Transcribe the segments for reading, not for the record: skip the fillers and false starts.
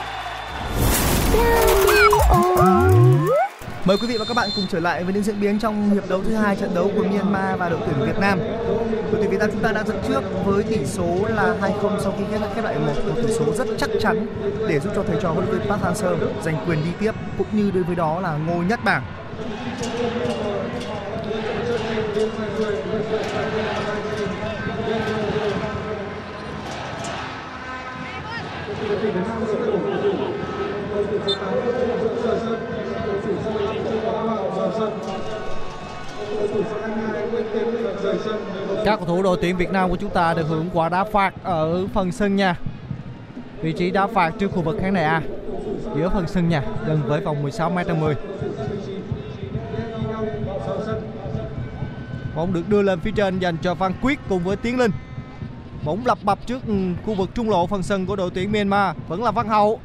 Mời quý vị và các bạn cùng trở lại với những diễn biến trong hiệp đấu thứ hai trận đấu của Myanmar và đội tuyển Việt Nam. Đội tuyển Việt Nam chúng ta đã dẫn trước với tỷ số là 2-0 sau khi khép lại một tỷ số rất chắc chắn để giúp cho thầy trò huấn luyện viên Park Hang-seo giành quyền đi tiếp cũng như đối với đó là ngôi nhất bảng. Các cầu thủ đội tuyển Việt Nam của chúng ta được hưởng quả đá phạt ở phần sân nhà. Vị trí đá phạt trước khu vực khán đài A, giữa phần sân nhà gần với vòng 16m10. Bóng được đưa lên phía trên dành cho Văn Quyết cùng với Tiến Linh. Bóng lập bập trước khu vực trung lộ phần sân của đội tuyển Myanmar, vẫn là Văn Hậu.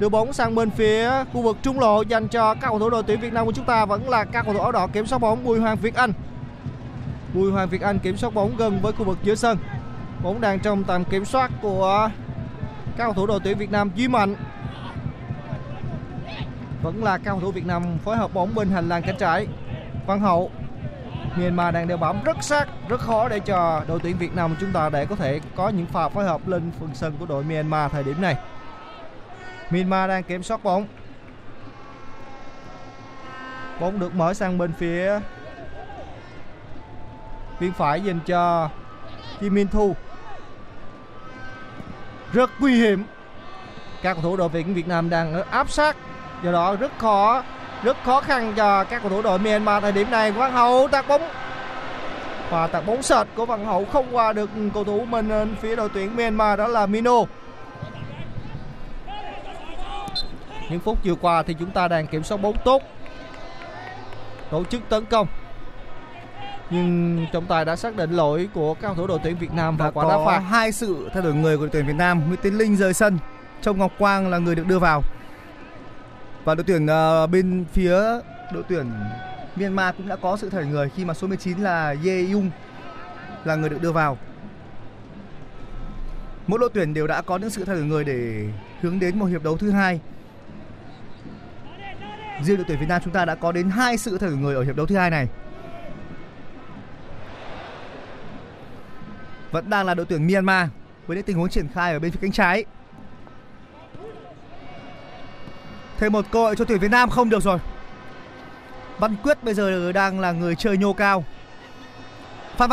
Đưa bóng sang bên phía khu vực trung lộ dành cho các cầu thủ đội tuyển Việt Nam của chúng ta, vẫn là các cầu thủ áo đỏ kiểm soát bóng Bùi Hoàng Việt Anh. Bùi Hoàng Việt Anh kiểm soát bóng gần với khu vực giữa sân. Bóng đang trong tầm kiểm soát của các cầu thủ đội tuyển Việt Nam. Duy Mạnh, vẫn là các cầu thủ Việt Nam phối hợp bóng bên hành lang cánh trái. Văn Hậu. Myanmar đang đeo bám rất sát, rất khó để cho đội tuyển Việt Nam chúng ta để có thể có những pha phối hợp lên phần sân của đội Myanmar thời điểm này. Myanmar đang kiểm soát bóng. Bóng được mở sang bên phía biên phải dành cho Kim Min Thu. Rất nguy hiểm. Các cầu thủ đội tuyển Việt Nam đang áp sát, do đó rất khó khăn cho các cầu thủ đội Myanmar thời điểm này. Văn Hậu tạt bóng và tạt bóng sệt của Văn Hậu không qua được cầu thủ mình lên phía đội tuyển Myanmar, đó là Mino. Những phút vừa qua thì chúng ta đang kiểm soát bóng tốt, tổ chức tấn công, nhưng trọng tài đã xác định lỗi của các cầu thủ đội tuyển Việt Nam và quả đá phạt. Hai sự thay đổi người của đội tuyển Việt Nam. Nguyễn Tiến Linh rời sân, Châu Ngọc Quang là người được đưa vào. Và đội tuyển bên phía đội tuyển Myanmar cũng đã có sự thay đổi người khi mà số 19 là Ye Yung là người được đưa vào. Mỗi đội tuyển đều đã có những sự thay đổi người để hướng đến một hiệp đấu thứ hai. Riêng đội tuyển Việt Nam chúng ta đã có đến 2 sự thay đổi người ở hiệp đấu thứ hai này. Vẫn đang là đội tuyển Myanmar với những tình huống triển khai ở bên phía cánh trái. Thêm một cơ hội cho tuyển Việt Nam, không được rồi. Văn Quyết bây giờ đang là người chơi nhô cao. Phan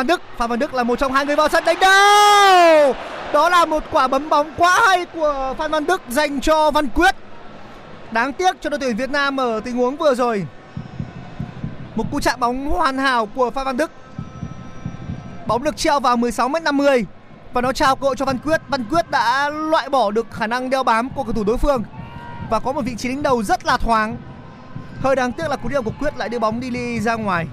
Văn Đức là một trong hai người vào sân đánh đầu. Đó là một quả bấm bóng quá hay của Phan Văn Đức dành cho Văn Quyết. Đáng tiếc cho đội tuyển Việt Nam ở tình huống vừa rồi. Một cú chạm bóng hoàn hảo của Phan Văn Đức. Bóng được treo vào 16m50 và nó trao cơ hội cho Văn Quyết. Văn Quyết đã loại bỏ được khả năng đeo bám của cầu thủ đối phương và có một vị trí đánh đầu rất là thoáng. Hơi đáng tiếc là cú điểm của Quyết lại đưa bóng đi ra ngoài.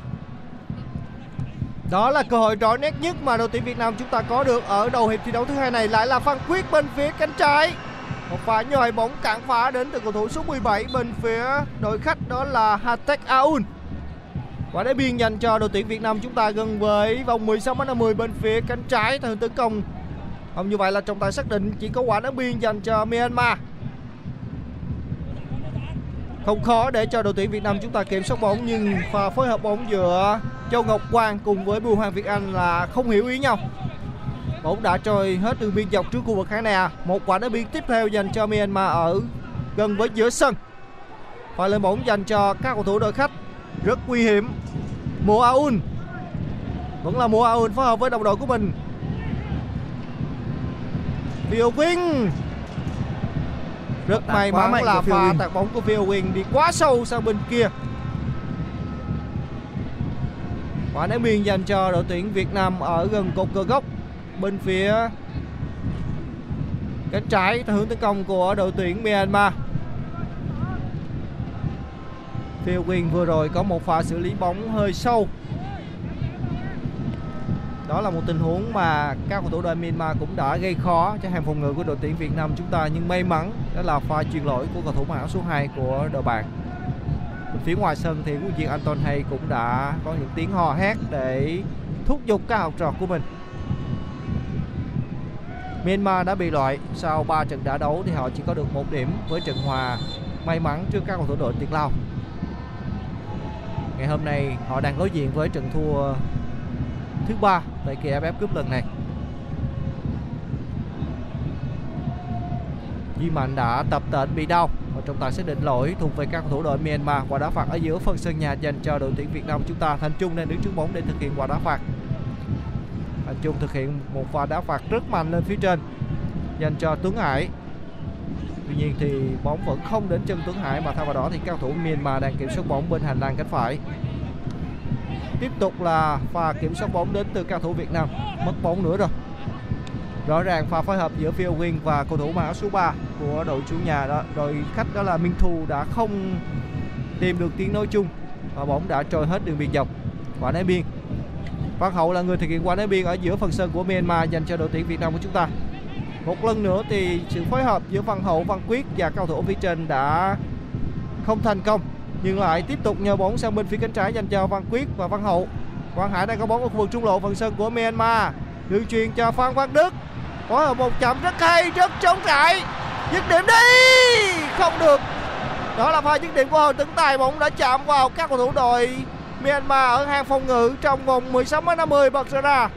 Đó là cơ hội rõ nét nhất mà đội tuyển Việt Nam chúng ta có được ở đầu hiệp thi đấu thứ hai này, lại là Phan Quyết bên phía cánh trái. Một pha nhòi bóng cản phá đến từ cầu thủ số 17 bên phía đội khách, đó là Hatek Aoun. Quả đá biên dành cho đội tuyển Việt Nam chúng ta gần với vòng 16m50 bên phía cánh trái. Tấn công Không như vậy là trọng tài xác định chỉ có quả đá biên dành cho Myanmar. Không khó để cho đội tuyển Việt Nam chúng ta kiểm soát bóng, nhưng pha phối hợp bóng giữa Châu Ngọc Quang cùng với Bùi Hoàng Việt Anh là không hiểu ý nhau. Bóng đã trôi hết đường biên dọc trước khu vực khán đài. Một quả đá biên tiếp theo dành cho Myanmar ở gần với giữa sân. Pha lên bóng dành cho các cầu thủ đội khách rất nguy hiểm. Moaun vẫn là Moaun phối hợp với đồng đội của mình. Phiêu Vinh rất may mắn là pha tạt bóng của Phiêu Vinh đi quá sâu sang bên kia. Quả đá biên dành cho đội tuyển Việt Nam ở gần cột cờ góc bên phía cánh trái theo hướng tấn công của đội tuyển Myanmar. Phiêu Vinh vừa rồi có một pha xử lý bóng hơi sâu. Đó là một tình huống mà các cầu thủ đội Myanmar cũng đã gây khó cho hàng phòng ngự của đội tuyển Việt Nam chúng ta, nhưng may mắn đó là pha chuyền lỗi của cầu thủ mặc áo số 2 của đội bạn. Phía ngoài sân thì huấn luyện viên Antoine Hey cũng đã có những tiếng hò hét để thúc giục các học trò của mình. Myanmar đã bị loại sau 3 trận đã đấu thì họ chỉ có được 1 điểm với trận hòa may mắn trước các cầu thủ đội Việt Lào. Ngày hôm nay họ đang đối diện với trận thua thứ 3 tại kỳ AFF Cup lần này. Duy Mạnh đã tập tễnh bị đau và trọng tài xác định lỗi thuộc về các cầu thủ đội Myanmar. Quả đá phạt ở giữa phần sân nhà dành cho đội tuyển Việt Nam chúng ta. Thành Trung đang đứng trước bóng để thực hiện quả đá phạt. Thành Trung thực hiện một pha đá phạt rất mạnh lên phía trên dành cho Tuấn Hải. Tuy nhiên thì bóng vẫn không đến chân Tuấn Hải, mà thay vào đó thì các cầu thủ Myanmar đang kiểm soát bóng bên hành lang cánh phải. Tiếp tục là pha kiểm soát bóng đến từ cầu thủ Việt Nam, mất bóng nữa rồi. Rõ ràng pha phối hợp giữa Phiêu Nguyên và cầu thủ mã số 3 của đội chủ nhà đó, đội khách đó là Minh Thu đã không tìm được tiếng nói chung và bóng đã trôi hết đường biên dọc. Quả đá biên, Văn Hậu là người thực hiện quả đá biên ở giữa phần sân của Myanmar dành cho đội tuyển Việt Nam của chúng ta. Một lần nữa thì sự phối hợp giữa Văn Hậu, Văn Quyết và cầu thủ phía trên đã không thành công, nhưng lại tiếp tục nhờ bóng sang bên phía cánh trái dành cho Văn Quyết và Văn Hậu. Quang Hải đang có bóng ở khu vực trung lộ phần sân của Myanmar, đường truyền cho Phan Văn Đức. Có ở một chạm rất hay, rất trống trải, dứt điểm đi không được. Đó là pha dứt điểm của Hồ Tấn Tài, bóng đã chạm vào các cầu thủ đội Myanmar ở hàng phòng ngự trong vòng 16m50 bật ra.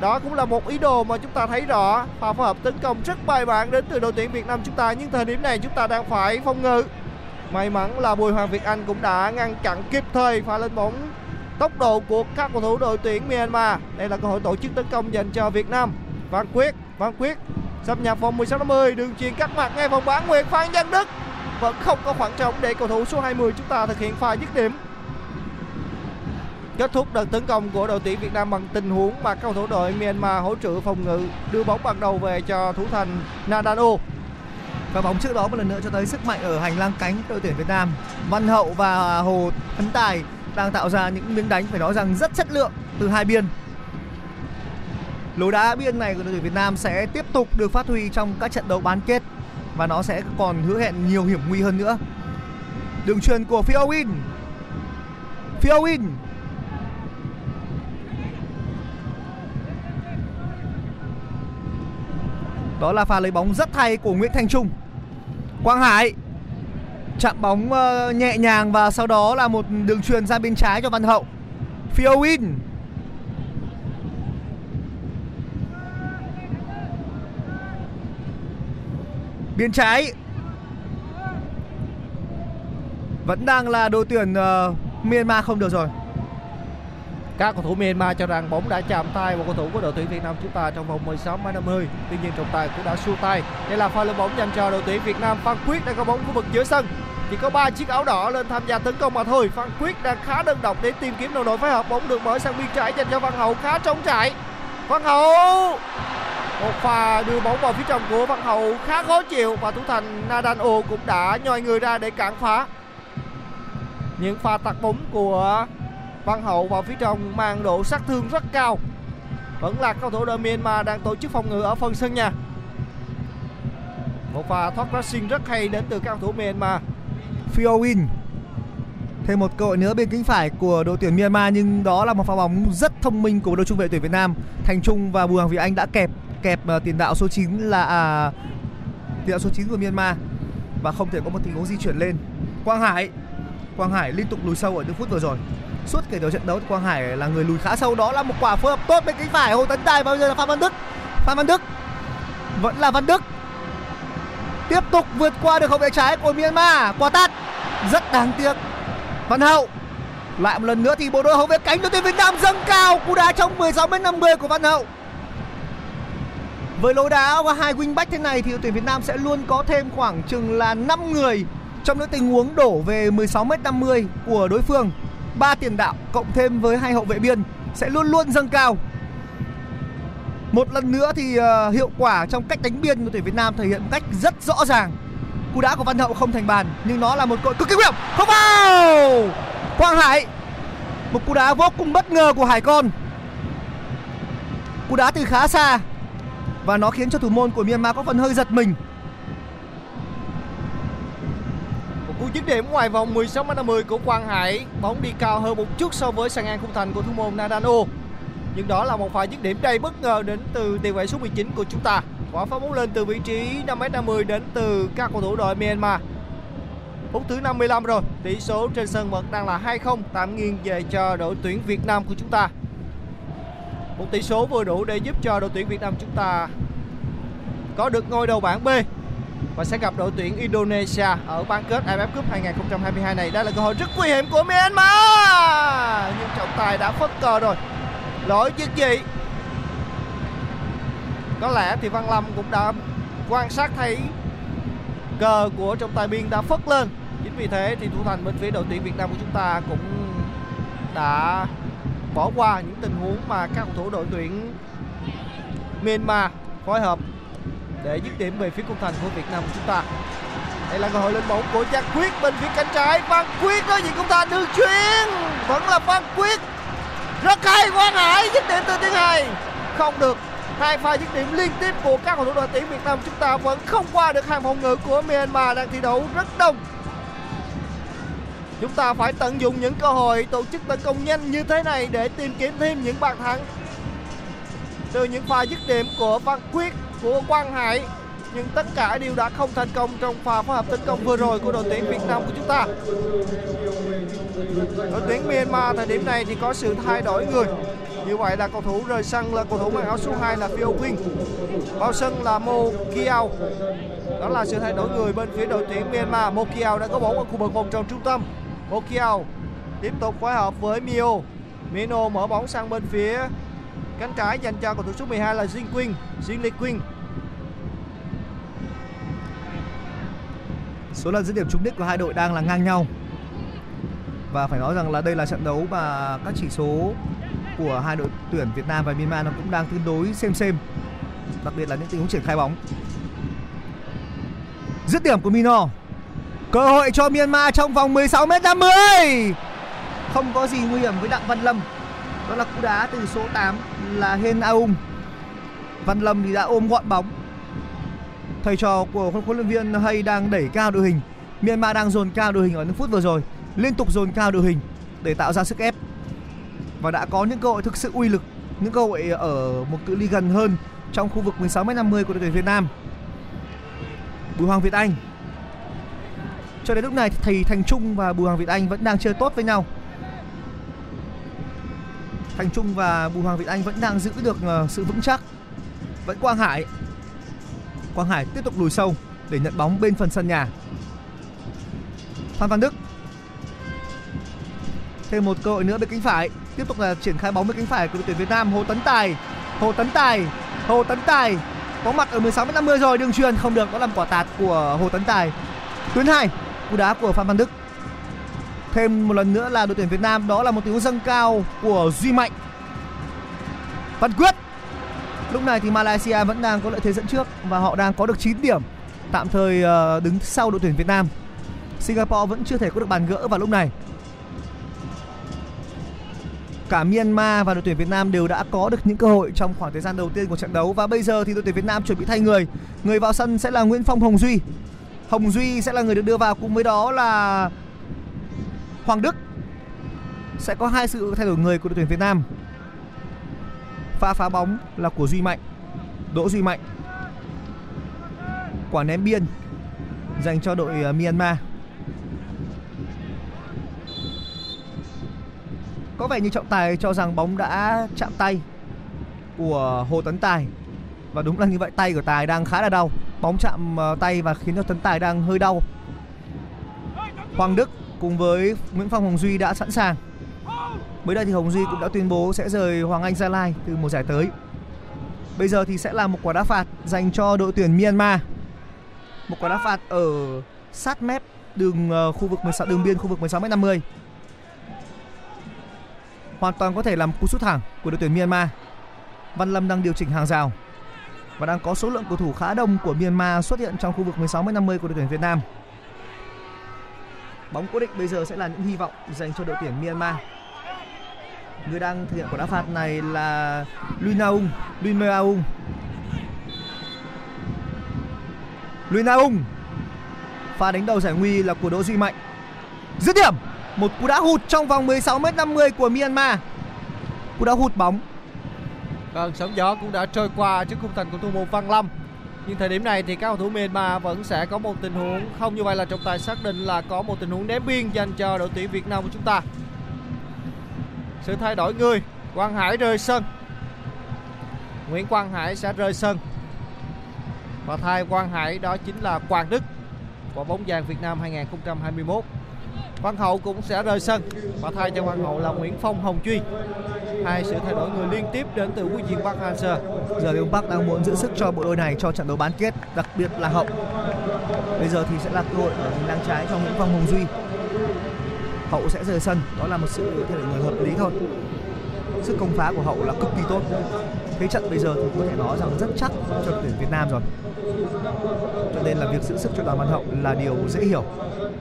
Đó cũng là một ý đồ mà chúng ta thấy rõ, pha phối hợp tấn công rất bài bản đến từ đội tuyển Việt Nam chúng ta, nhưng thời điểm này chúng ta đang phải phòng ngự. May mắn là Bùi Hoàng Việt Anh cũng đã ngăn chặn kịp thời pha lên bóng tốc độ của các cầu thủ đội tuyển Myanmar. Đây là cơ hội tổ chức tấn công dành cho Việt Nam. Văn Quyết xâm nhập vòng 16m50, đường chuyền cắt mặt ngay vòng bán nguyệt. Phan Văn Đức vẫn không có khoảng trống để cầu thủ số 20 chúng ta thực hiện pha dứt điểm. Kết thúc đợt tấn công của đội tuyển Việt Nam bằng tình huống mà cầu thủ đội Myanmar hỗ trợ phòng ngự đưa bóng ban đầu về cho thủ thành Nadano. Và bóng trước đó một lần nữa cho thấy sức mạnh ở hành lang cánh đội tuyển Việt Nam. Văn Hậu và Hồ Tấn Tài đang tạo ra những miếng đánh phải nói rằng rất chất lượng từ hai biên. Lối đá biên này của đội tuyển Việt Nam sẽ tiếp tục được phát huy trong các trận đấu bán kết và nó sẽ còn hứa hẹn nhiều hiểm nguy hơn nữa. Đường truyền của Phiêu Win. Đó là pha lấy bóng rất hay của Nguyễn Thành Trung. Quang Hải chạm bóng nhẹ nhàng và sau đó là một đường truyền ra bên trái cho Văn Hậu. Phiowin. Bên trái vẫn đang là đội tuyển Myanmar, không được rồi. Các cầu thủ Myanmar cho rằng bóng đã chạm tay vào cầu thủ của đội tuyển Việt Nam chúng ta trong vòng 16m50. Tuy nhiên trọng tài cũng đã xua tay. Đây là pha lên bóng dành cho đội tuyển Việt Nam. Phan Quyết đang có bóng khu vực giữa sân. Chỉ có 3 chiếc áo đỏ lên tham gia tấn công mà thôi. Phan Quyết đang khá đơn độc để tìm kiếm đồng đội phối hợp. Bóng được mở sang biên trái dành cho Văn Hậu, khá trống trải. Văn Hậu, một pha đưa bóng vào phía trong của Văn Hậu khá khó chịu và thủ thành Nadano cũng đã nhòi người ra để cản phá. Những pha tạt bóng của Văn Hậu vào phía trong mang độ sát thương rất cao. Vẫn là cầu thủ đội Myanmar đang tổ chức phòng ngự ở phần sân nhà. Một pha thoát pressing rất hay đến từ cầu thủ Myanmar. Phiowin. Thêm một cơ hội nữa bên cánh phải của đội tuyển Myanmar, nhưng đó là một pha bóng rất thông minh của đội trung vệ tuyển Việt Nam. Thành Trung và Bùi Hoàng Việt Anh đã kẹp kẹp tiền đạo số 9 là tiền đạo số 9 của Myanmar và không thể có một tình huống di chuyển lên. Quang Hải liên tục lùi sâu ở những phút vừa rồi. Suốt kể từ trận đấu Quang Hải là người lùi khá sâu. Đó là một quả phối hợp tốt bên cánh phải Hồ Tấn Tài và bây giờ là Phan Văn Đức. Vẫn là Văn Đức tiếp tục vượt qua được hậu vệ trái của Myanmar. Quả tạt rất đáng tiếc. Văn Hậu lại một lần nữa thì bộ đôi hậu vệ cánh đội tuyển Việt Nam dâng cao. Cú đá trong 16m50 của Văn Hậu. Với lối đá và hai wing back thế này thì đội tuyển Việt Nam sẽ luôn có thêm khoảng chừng là 5 người trong những tình huống đổ về 16m50 của đối phương. 3 tiền đạo cộng thêm với hai hậu vệ biên sẽ luôn luôn dâng cao. Một lần nữa thì hiệu quả trong cách đánh biên của tuyển Việt Nam thể hiện cách rất rõ ràng. Cú đá của Văn Hậu không thành bàn nhưng nó là một cội cực kỳ nguy hiểm. Không vào. Quang Hải, một cú đá vô cùng bất ngờ của Hải Con. Cú đá từ khá xa và nó khiến cho thủ môn của Myanmar có phần hơi giật mình. Một cú dứt điểm ngoài vòng 16m50 của Quang Hải, bóng đi cao hơn một chút so với sàn ngang khung thành của thủ môn Nadano. Nhưng đó là một pha dứt điểm đầy bất ngờ đến từ tiền vệ số 19 của chúng ta. Quả phá bóng lên từ vị trí 5m50 đến từ các cầu thủ đội Myanmar. Phút thứ 55 rồi, tỷ số trên sân vẫn đang là 2-0, tạm nghiêng về cho đội tuyển Việt Nam của chúng ta. Một tỷ số vừa đủ để giúp cho đội tuyển Việt Nam chúng ta có được ngôi đầu bảng B và sẽ gặp đội tuyển Indonesia ở bán kết AFF Cup 2022 này. Đây là cơ hội rất nguy hiểm của Myanmar, nhưng trọng tài đã phất cờ rồi. Lỗi chứ gì. Có lẽ thì Văn Lâm cũng đã quan sát thấy cờ của trọng tài biên đã phất lên. Chính vì thế thì thủ thành bên phía đội tuyển Việt Nam của chúng ta cũng đã bỏ qua những tình huống mà các cầu thủ đội tuyển Myanmar phối hợp để dứt điểm về phía khung thành của Việt Nam của chúng ta. Đây là cơ hội lên bóng của Giang Quyết bên phía cánh trái. Văn Quyết đối diện khung thành, đường chuyền vẫn là Văn Quyết. Rất hay. Quang Hải dứt điểm từ tiếng Hải không được. Hai pha dứt điểm liên tiếp của các cầu thủ đội tuyển Việt Nam chúng ta vẫn không qua được hàng phòng ngự của Myanmar đang thi đấu rất đông. Chúng ta phải tận dụng những cơ hội tổ chức tấn công nhanh như thế này để tìm kiếm thêm những bàn thắng từ những pha dứt điểm của Văn Quyết, của Quang Hải. Nhưng tất cả đều đã không thành công trong pha phối hợp tấn công vừa rồi của đội tuyển Việt Nam của chúng ta. Đội tuyển Myanmar thời điểm này thì có sự thay đổi người. Như vậy là cầu thủ rời sân là cầu thủ mang áo số 2 là Phiêu Quyên, vào sân là Mo Kiao. Đó là sự thay đổi người bên phía đội tuyển Myanmar. Mo Kiao đã có bóng ở khu vực vòng tròn trung tâm. Mo Kiao tiếp tục phối hợp với Mio. Mino mở bóng sang bên phía cánh trái dành cho cầu thủ số 12 là Jin Quyên, Jin Lee Quyên. Số lần dứt điểm trúng đích của hai đội đang là ngang nhau. Và phải nói rằng là đây là trận đấu mà các chỉ số của hai đội tuyển Việt Nam và Myanmar nó cũng đang tương đối xem. Đặc biệt là những tình huống triển khai bóng. Dứt điểm của Mino. Cơ hội cho Myanmar trong vòng 16m50. Không có gì nguy hiểm với Đặng Văn Lâm. Đó là cú đá từ số 8 là Hen Aum. Văn Lâm thì đã ôm gọn bóng. Thầy trò của huấn luyện viên Hay đang đẩy cao đội hình. Myanmar đang dồn cao đội hình ở những phút vừa rồi, liên tục dồn cao đội hình để tạo ra sức ép và đã có những cơ hội thực sự uy lực, những cơ hội ở một cự ly gần hơn trong khu vực 16m50 của đội tuyển Việt Nam. Bùi Hoàng Việt Anh. Cho đến lúc này thì Thành Trung và Bùi Hoàng Việt Anh vẫn đang chơi tốt với nhau. Thành Trung và Bùi Hoàng Việt Anh vẫn đang giữ được sự vững chắc. Vẫn Quang Hải tiếp tục lùi sâu để nhận bóng bên phần sân nhà. Phan Văn Đức. Thêm một cơ hội nữa bên cánh phải. Tiếp tục là triển khai bóng bên cánh phải của đội tuyển Việt Nam. Hồ Tấn Tài có mặt ở 16m50 rồi. Đường chuyền không được. Đó là quả tạt của Hồ Tấn Tài. Tuyến 2. Cú đá của Phan Văn Đức. Thêm một lần nữa là đội tuyển Việt Nam. Đó là một tình huống dâng cao của Duy Mạnh. Văn Quyết. Lúc này thì Malaysia vẫn đang có lợi thế dẫn trước và họ đang có được 9 điểm, tạm thời đứng sau đội tuyển Việt Nam. Singapore vẫn chưa thể có được bàn gỡ vào lúc này. Cả Myanmar và đội tuyển Việt Nam đều đã có được những cơ hội trong khoảng thời gian đầu tiên của trận đấu. Và bây giờ thì đội tuyển Việt Nam chuẩn bị thay người. Người vào sân sẽ là Nguyễn Phong Hồng Duy sẽ là người được đưa vào, cùng với đó là Hoàng Đức. Sẽ có hai sự thay đổi người của đội tuyển Việt Nam. Pha phá bóng là của Duy Mạnh. Đỗ Duy Mạnh. Quả ném biên dành cho đội Myanmar. Có vẻ như trọng tài cho rằng bóng đã chạm tay của Hồ Tấn Tài. Và đúng là như vậy, tay của Tài đang khá là đau. Bóng chạm tay và khiến cho Tấn Tài đang hơi đau. Hoàng Đức cùng với Nguyễn Phong Hồng Duy đã sẵn sàng. Mới đây thì Hồng Duy cũng đã tuyên bố sẽ rời Hoàng Anh Gia Lai từ mùa giải tới. Bây giờ thì sẽ là một quả đá phạt dành cho đội tuyển Myanmar. Một quả đá phạt ở sát mép đường khu vực 16, đường biên khu vực 16m50. Hoàn toàn có thể làm cú sút thẳng của đội tuyển Myanmar. Văn Lâm đang điều chỉnh hàng rào. Và đang có số lượng cầu thủ khá đông của Myanmar xuất hiện trong khu vực 16m50 của đội tuyển Việt Nam. Bóng cố định bây giờ sẽ là những hy vọng dành cho đội tuyển Myanmar. Người đang thực hiện quả đá phạt này là Luinaung. Pha đánh đầu giải nguy là của Đỗ Duy Mạnh. Dứt điểm. Một cú đá hụt trong vòng 16m50 của Myanmar. Cú đá hụt bóng. Vâng, sóng gió cũng đã trôi qua trước khung thành của thủ môn Văn Lâm. Nhưng thời điểm này thì các cầu thủ Myanmar vẫn sẽ có một tình huống không như vậy, là trọng tài xác định là có một tình huống ném biên dành cho đội tuyển Việt Nam của chúng ta. Sự thay đổi người, Quang Hải rời sân. Nguyễn Quang Hải sẽ rời sân. Và thay Quang Hải đó chính là Quang Đức, quả bóng vàng Việt Nam 2021. Quang Hậu cũng sẽ rời sân và thay cho Quang Hậu là Nguyễn Phong Hồng Duy. Hai sự thay đổi người liên tiếp đến từ huấn luyện viên Park Hang-seo. Giờ thì ông Park đang muốn giữ sức cho bộ đôi này cho trận đấu bán kết, đặc biệt là Hậu. Bây giờ thì sẽ là cơ hội ở hành lang trái cho Nguyễn Phong Hồng Duy. Hậu sẽ rời sân, đó là một sự thay đổi người hợp lý thôi. Sức công phá của Hậu là cực kỳ tốt. Thế trận bây giờ thì có thể nói rằng rất chắc cho tuyển Việt Nam rồi. Cho nên là việc giữ sức cho đoàn Văn Hậu là điều dễ hiểu.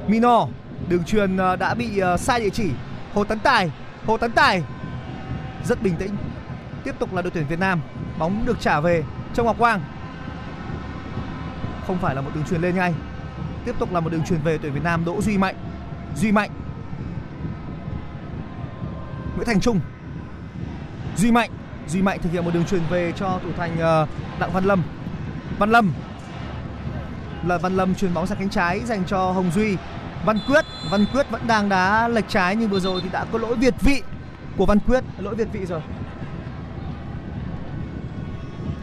Mino, đường truyền đã bị sai địa chỉ. Hồ Tấn Tài rất bình tĩnh. Tiếp tục là đội tuyển Việt Nam. Bóng được trả về trong Ngọc Quang. Không phải là một đường truyền lên ngay. Tiếp tục là một đường truyền về tuyển Việt Nam. Đỗ Duy Mạnh. Nguyễn Thành Trung. Duy Mạnh thực hiện một đường truyền về cho thủ thành Đặng Văn Lâm. Văn Lâm truyền bóng sang cánh trái dành cho Hồng Duy. Văn Quyết vẫn đang đá lệch trái, nhưng vừa rồi thì đã có lỗi việt vị của Văn Quyết. Lỗi việt vị rồi.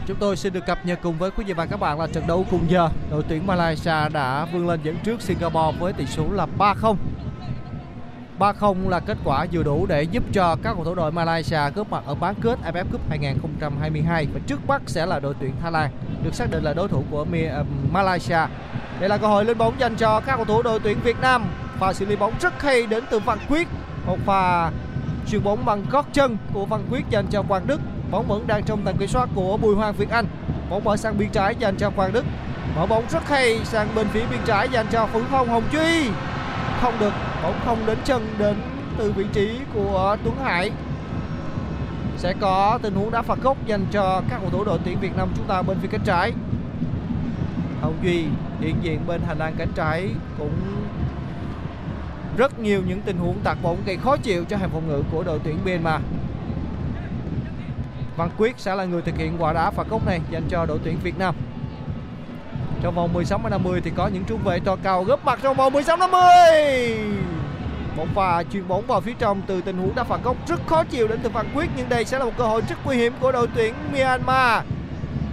Chúng tôi xin được cập nhật cùng với quý vị và các bạn là trận đấu cùng giờ. Đội tuyển Malaysia đã vươn lên dẫn trước Singapore với tỷ số là 3-0. 3-0 là kết quả vừa đủ để giúp cho các cầu thủ đội Malaysia góp mặt ở bán kết AFF Cup 2022. Và trước mắt sẽ là đội tuyển Thái Lan, được xác định là đối thủ của Malaysia. Đây là cơ hội lên bóng dành cho các cầu thủ đội tuyển Việt Nam. Pha xử lý bóng rất hay đến từ Văn Quyết. Một pha chuyền bóng bằng gót chân của Văn Quyết dành cho Quang Đức. Bóng vẫn đang trong tầm kiểm soát của Bùi Hoàng Việt Anh. Bóng mở sang biên trái dành cho Quang Đức. Mở bóng rất hay sang bên phía biên trái dành cho Phú Phong Hồng Duy. Không được, bóng không đến chân, đến từ vị trí của Tuấn Hải. Sẽ có tình huống đá phạt góc dành cho các cầu thủ đội tuyển Việt Nam chúng ta bên phía cánh trái. Hồng Duy hiện diện bên hành lang cánh trái cũng rất nhiều những tình huống tạt bóng gây khó chịu cho hàng phòng ngự của đội tuyển Myanmar. Văn Quyết sẽ là người thực hiện quả đá phạt góc này dành cho đội tuyển Việt Nam. Trong vòng 16m50 thì có những trung vệ to cao góp mặt trong vòng 16m50. Một pha chuyền bóng vào phía trong từ tình huống đá phạt góc rất khó chịu đến từ Văn Quyết, nhưng đây sẽ là một cơ hội rất nguy hiểm của đội tuyển Myanmar.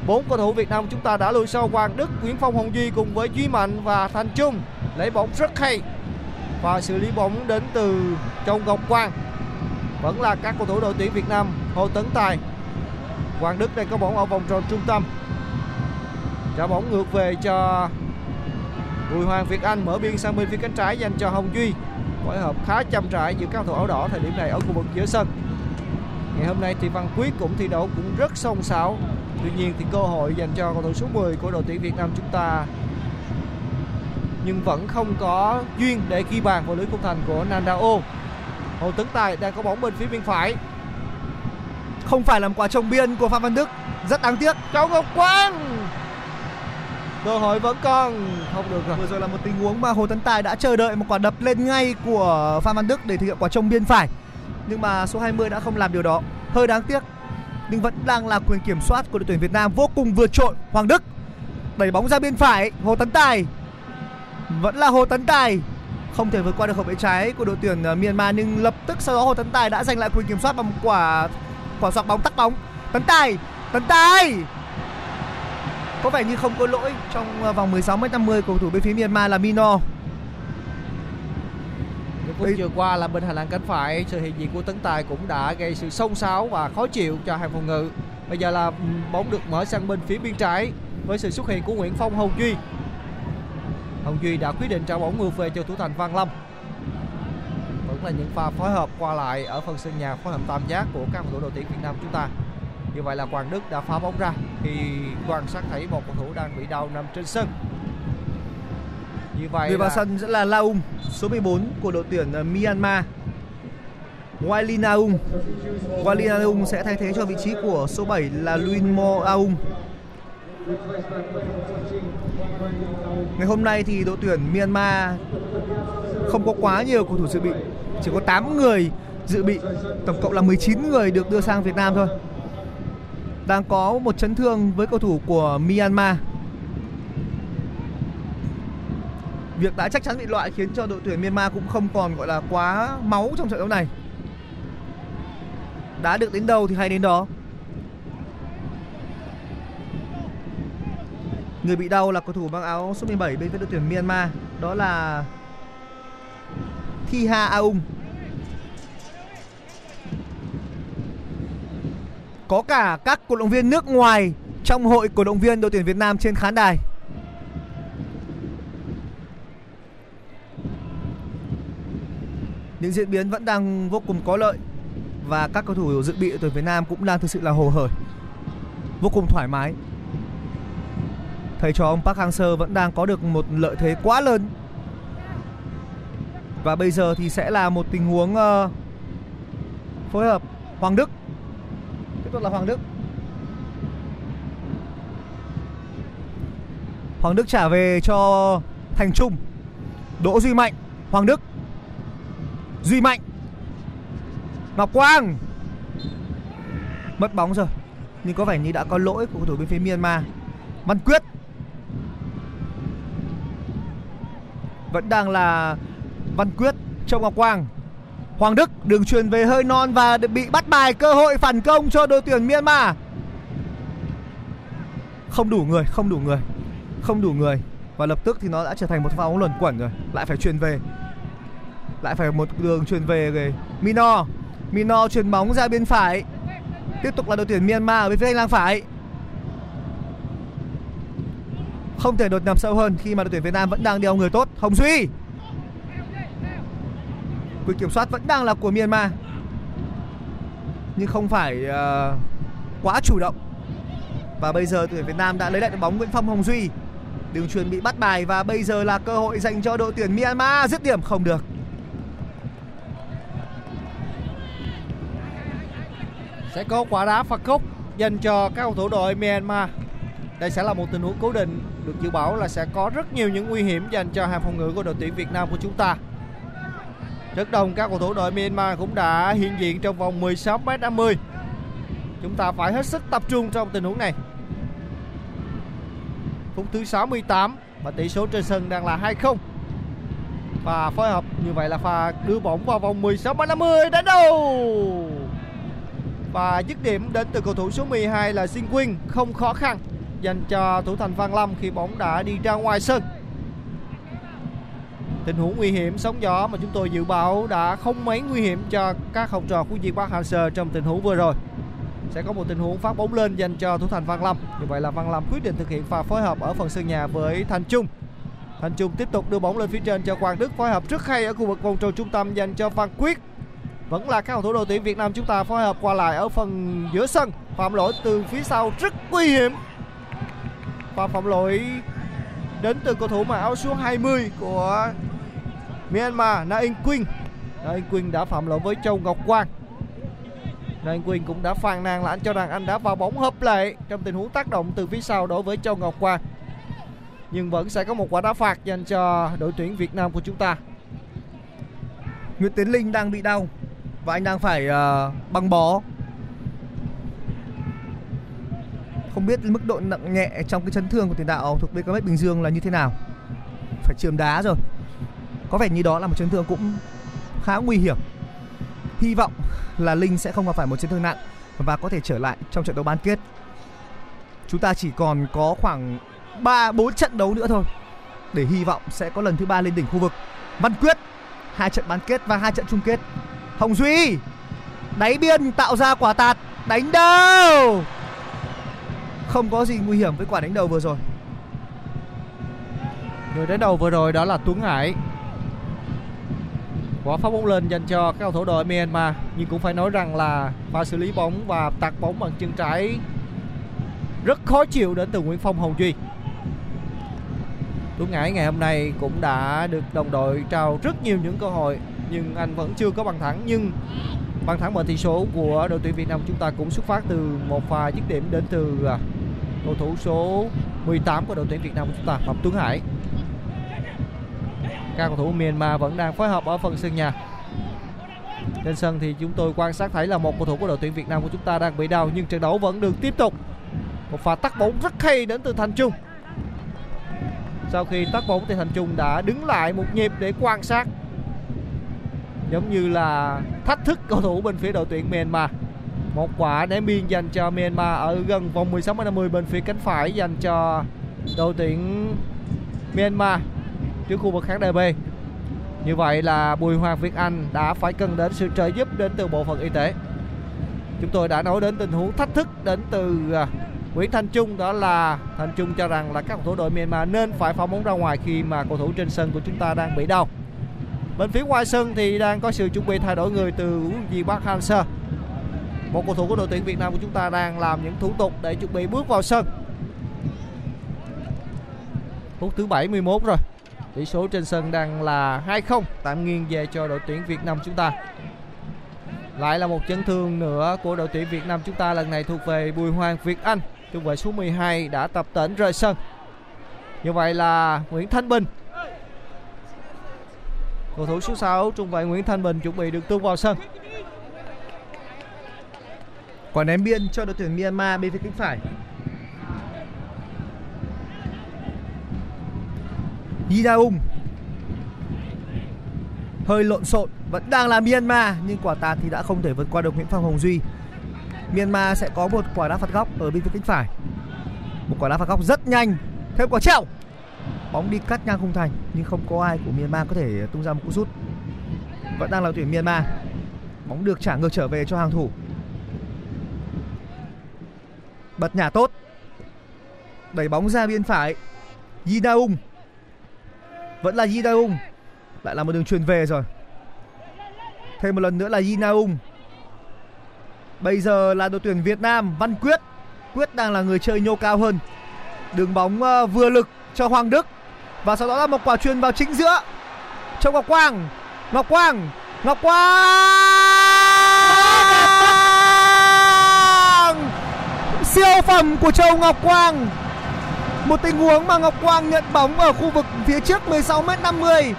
Bốn cầu thủ Việt Nam chúng ta đã lùi sau Hoàng Đức, Nguyễn Phong Hồng Duy cùng với Duy Mạnh và Thành Trung. Lấy bóng rất hay và xử lý bóng đến từ trong Ngọc Quang. Vẫn là các cầu thủ đội tuyển Việt Nam. Hồ Tấn Tài. Hoàng Đức đang có bóng ở vòng tròn trung tâm. Trả bóng ngược về cho Bùi Hoàng Việt Anh, mở biên sang bên phía cánh trái dành cho Hồng Duy. Phối hợp khá chậm rãi giữa các cầu thủ áo đỏ thời điểm này ở khu vực giữa sân. Ngày hôm nay thì Văn Quyết cũng thi đấu cũng rất xông xáo. Tuy nhiên thì cơ hội dành cho cầu thủ số 10 của đội tuyển Việt Nam chúng ta, nhưng vẫn không có duyên để ghi bàn vào lưới khung thành của Nandao. Hồ Tấn Tài đang có bóng bên phía bên phải. Không phải làm quả trồng biên của Phạm Văn Đức, rất đáng tiếc. Cháu Ngọc Quang, cơ hội vẫn còn, không được rồi. Vừa rồi là một tình huống mà Hồ Tấn Tài đã chờ đợi một quả đập lên ngay của Phan Văn Đức để thực hiện quả trông biên phải, nhưng mà số 20 đã không làm điều đó, hơi đáng tiếc. nhưng vẫn đang là quyền kiểm soát của đội tuyển Việt Nam vô cùng vượt trội. Hoàng Đức đẩy bóng ra bên phải, Hồ Tấn Tài, vẫn là Hồ Tấn Tài không thể vượt qua được hậu vệ trái của đội tuyển Myanmar, nhưng lập tức sau đó Hồ Tấn Tài đã giành lại quyền kiểm soát bằng một quả xoạc bóng tắc bóng. Tấn Tài có vẻ như không có lỗi trong vòng 16m50. Cầu thủ bên phía Myanmar là Mino. Vừa qua là bên hành lang cánh phải, sự hiện diện của Tấn Tài cũng đã gây sự xông xáo và khó chịu cho hàng phòng ngự. Bây giờ là bóng được mở sang bên phía bên trái với sự xuất hiện của Nguyễn Phong Hồng Duy. Hồng Duy đã quyết định trao bóng ngược về cho thủ thành Văn Lâm. Vẫn là những pha phối hợp qua lại ở phần sân nhà, phối hợp tam giác của các cầu thủ đội tuyển Việt Nam chúng ta. Như vậy là Quang Đức đã phá bóng ra thì quan sát thấy một cầu thủ đang bị đau nằm trên sân. Như vậy người vào sân sẽ là Laung, số 14 của đội tuyển Myanmar. Wiley Aung sẽ thay thế cho vị trí của số 7 là Luinmo Aung. Ngày hôm nay thì đội tuyển Myanmar không có quá nhiều cầu thủ dự bị, chỉ có 8 người dự bị, tổng cộng là 19 người được đưa sang Việt Nam thôi. Đang có một chấn thương với cầu thủ của Myanmar. Việc đã chắc chắn bị loại khiến cho đội tuyển Myanmar cũng không còn gọi là quá máu trong trận đấu này. Đã được đến đâu thì hay đến đó. Người bị đau là cầu thủ mang áo số 17 bên phía đội tuyển Myanmar, đó là Thiha Aung. Có cả các cổ động viên nước ngoài trong hội cổ động viên đội tuyển Việt Nam trên khán đài. Những diễn biến vẫn đang vô cùng có lợi và các cầu thủ dự bị đội tuyển Việt Nam cũng đang thực sự là hồ hởi, vô cùng thoải mái. Thầy trò ông Park Hang-seo vẫn đang có được một lợi thế quá lớn. Và bây giờ thì sẽ là một tình huống phối hợp Hoàng Đức. Tiếp tục là Hoàng Đức. Hoàng Đức trả về cho Thành Trung. Đỗ Duy Mạnh, Hoàng Đức, Duy Mạnh, Ngọc Quang. Mất bóng rồi, nhưng có vẻ như đã có lỗi của cầu thủ bên phía Myanmar. Văn Quyết vẫn đang là Văn Quyết trong Ngọc Quang. Hoàng Đức đường truyền về hơi non và bị bắt bài, cơ hội phản công cho đội tuyển Myanmar. Không đủ người và lập tức thì nó đã trở thành một pha bóng luẩn quẩn rồi. Lại phải truyền về, lại phải một đường truyền về rồi. Mino truyền bóng ra bên phải, tiếp tục là đội tuyển Myanmar ở bên phía hành lang phải. Không thể đột nhập sâu hơn khi mà đội tuyển Việt Nam vẫn đang đeo người tốt. Hồng Duy, quyền kiểm soát vẫn đang là của Myanmar nhưng không phải quá chủ động. Và bây giờ đội tuyển Việt Nam đã lấy lại được bóng. Nguyễn Phong Hồng Duy đường truyền bị bắt bài và bây giờ là cơ hội dành cho đội tuyển Myanmar dứt điểm. Không được, sẽ có quả đá phạt góc dành cho các cầu thủ đội Myanmar. Đây sẽ là một tình huống cố định được dự báo là sẽ có rất nhiều những nguy hiểm dành cho hàng phòng ngự của đội tuyển Việt Nam của chúng ta. Rất đông các cầu thủ đội Myanmar cũng đã hiện diện trong vòng 16m50. Chúng ta phải hết sức tập trung trong tình huống này. Phút thứ 68 và tỷ số trên sân đang là 2-0. Và phối hợp như vậy là pha đưa bóng vào vòng 16m50 đến đâu. Và dứt điểm đến từ cầu thủ số 12 là Xin Quyên, không khó khăn dành cho thủ thành Văn Lâm khi bóng đã đi ra ngoài sân. Tình huống nguy hiểm sóng gió mà chúng tôi dự báo đã không mấy nguy hiểm cho các học trò của Park Hang-seo trong tình huống vừa rồi. Sẽ có một tình huống phát bóng lên dành cho thủ thành Văn Lâm. Như vậy là Văn Lâm quyết định thực hiện pha phối hợp ở phần sân nhà với Thành Trung. Thành Trung tiếp tục đưa bóng lên phía trên cho Quang Đức, phối hợp rất hay ở khu vực vòng tròn trung tâm dành cho Văn Quyết. Vẫn là các cầu thủ đội tuyển Việt Nam chúng ta phối hợp qua lại ở phần giữa sân. Phạm lỗi từ phía sau rất nguy hiểm. Và phạm lỗi đến từ cầu thủ mà áo số 20 của Myanmar, Nain Quynh. Nain Quynh đã phạm lỗi với Châu Ngọc Quang. Nain Quynh cũng đã phàn nàn là anh cho rằng anh đã vào bóng hợp lệ trong tình huống tác động từ phía sau đối với Châu Ngọc Quang. Nhưng vẫn sẽ có một quả đá phạt dành cho đội tuyển Việt Nam của chúng ta. Nguyễn Tiến Linh đang bị đau và anh đang phải băng bó. Không biết mức độ nặng nhẹ trong cái chấn thương của tiền đạo thuộc BKM Bình Dương là như thế nào. Phải chườm đá rồi. Có vẻ như đó là một chấn thương cũng khá nguy hiểm. Hy vọng là Linh sẽ không gặp phải một chấn thương nặng và có thể trở lại trong trận đấu bán kết. Chúng ta chỉ còn có khoảng 3-4 trận đấu nữa thôi để hy vọng sẽ có lần thứ 3 lên đỉnh khu vực. Văn Quyết, 2 trận bán kết và 2 trận chung kết. Hồng Duy đáy biên tạo ra quả tạt đánh đầu. Không có gì nguy hiểm với quả đánh đầu vừa rồi. Người đánh đầu vừa rồi đó là Tuấn Hải. Quả phá bóng lên dành cho các cầu thủ đội Myanmar, nhưng cũng phải nói rằng là pha xử lý bóng và tạt bóng bằng chân trái rất khó chịu đến từ Nguyễn Phong Hồng Duy. Tuấn Hải ngày hôm nay cũng đã được đồng đội trao rất nhiều những cơ hội nhưng anh vẫn chưa có bàn thắng. Nhưng bàn thắng mở tỷ số của đội tuyển Việt Nam chúng ta cũng xuất phát từ một pha dứt điểm đến từ cầu thủ số 18 của đội tuyển Việt Nam của chúng ta, Phạm Tuấn Hải. Các cầu thủ Myanmar vẫn đang phối hợp ở phần sân nhà. Trên sân thì chúng tôi quan sát thấy là một cầu thủ của đội tuyển Việt Nam của chúng ta đang bị đau nhưng trận đấu vẫn được tiếp tục. Một pha tắt bóng rất hay đến từ Thành Trung. Sau khi tắt bóng thì Thành Trung đã đứng lại một nhịp để quan sát, giống như là thách thức cầu thủ bên phía đội tuyển Myanmar. Một quả ném biên dành cho Myanmar ở gần vòng 16m50 bên phía cánh phải dành cho đội tuyển Myanmar trước khu vực khán đài B. Như vậy là Bùi Hoàng Việt Anh đã phải cần đến sự trợ giúp đến từ bộ phận y tế. Chúng tôi đã nói đến tình huống thách thức đến từ Nguyễn Thành Trung, đó là Thành Trung cho rằng là các cầu thủ đội Myanmar nên phải phá bóng ra ngoài khi mà cầu thủ trên sân của chúng ta đang bị đau. Bên phía ngoài sân thì đang có sự chuẩn bị thay đổi người từ huấn luyện viên Park Hang-seo. Một cầu thủ của đội tuyển Việt Nam của chúng ta đang làm những thủ tục để chuẩn bị bước vào sân. Phút thứ 71 rồi. Tỷ số trên sân đang là 2-0, tạm nghiêng về cho đội tuyển Việt Nam chúng ta. Lại là một chấn thương nữa của đội tuyển Việt Nam chúng ta, lần này thuộc về Bùi Hoàng Việt Anh, trung vệ số 12 đã tập tỉnh rời sân. Như vậy là Nguyễn Thanh Bình, cầu thủ số 6, trung vệ Nguyễn Thanh Bình chuẩn bị được tung vào sân. Quả ném biên cho đội tuyển Myanmar bên phía cánh phải. Yidaung hơi lộn xộn, vẫn đang là Myanmar nhưng quả tạt thì đã không thể vượt qua được Nguyễn Phong Hồng Duy. Myanmar sẽ có một quả đá phạt góc ở bên phía cánh phải, một quả đá phạt góc rất nhanh, thêm quả treo, bóng đi cắt ngang khung thành nhưng không có ai của Myanmar có thể tung ra một cú sút. Vẫn đang là tuyển Myanmar, bóng được trả ngược trở về cho hàng thủ. Bật nhả tốt, đẩy bóng ra bên phải. Yidaung, vẫn là Yidaung, lại là một đường truyền về rồi. Thêm một lần nữa là Yidaung. Bây giờ là đội tuyển Việt Nam. Văn Quyết, Quyết đang là người chơi nhô cao hơn. Đường bóng vừa lực cho Hoàng Đức và sau đó là một quả truyền vào chính giữa cho Ngọc Quang. Ngọc Quang, Ngọc Quang, siêu phẩm của Châu Ngọc Quang. Một tình huống mà Ngọc Quang nhận bóng ở khu vực phía trước 16m50,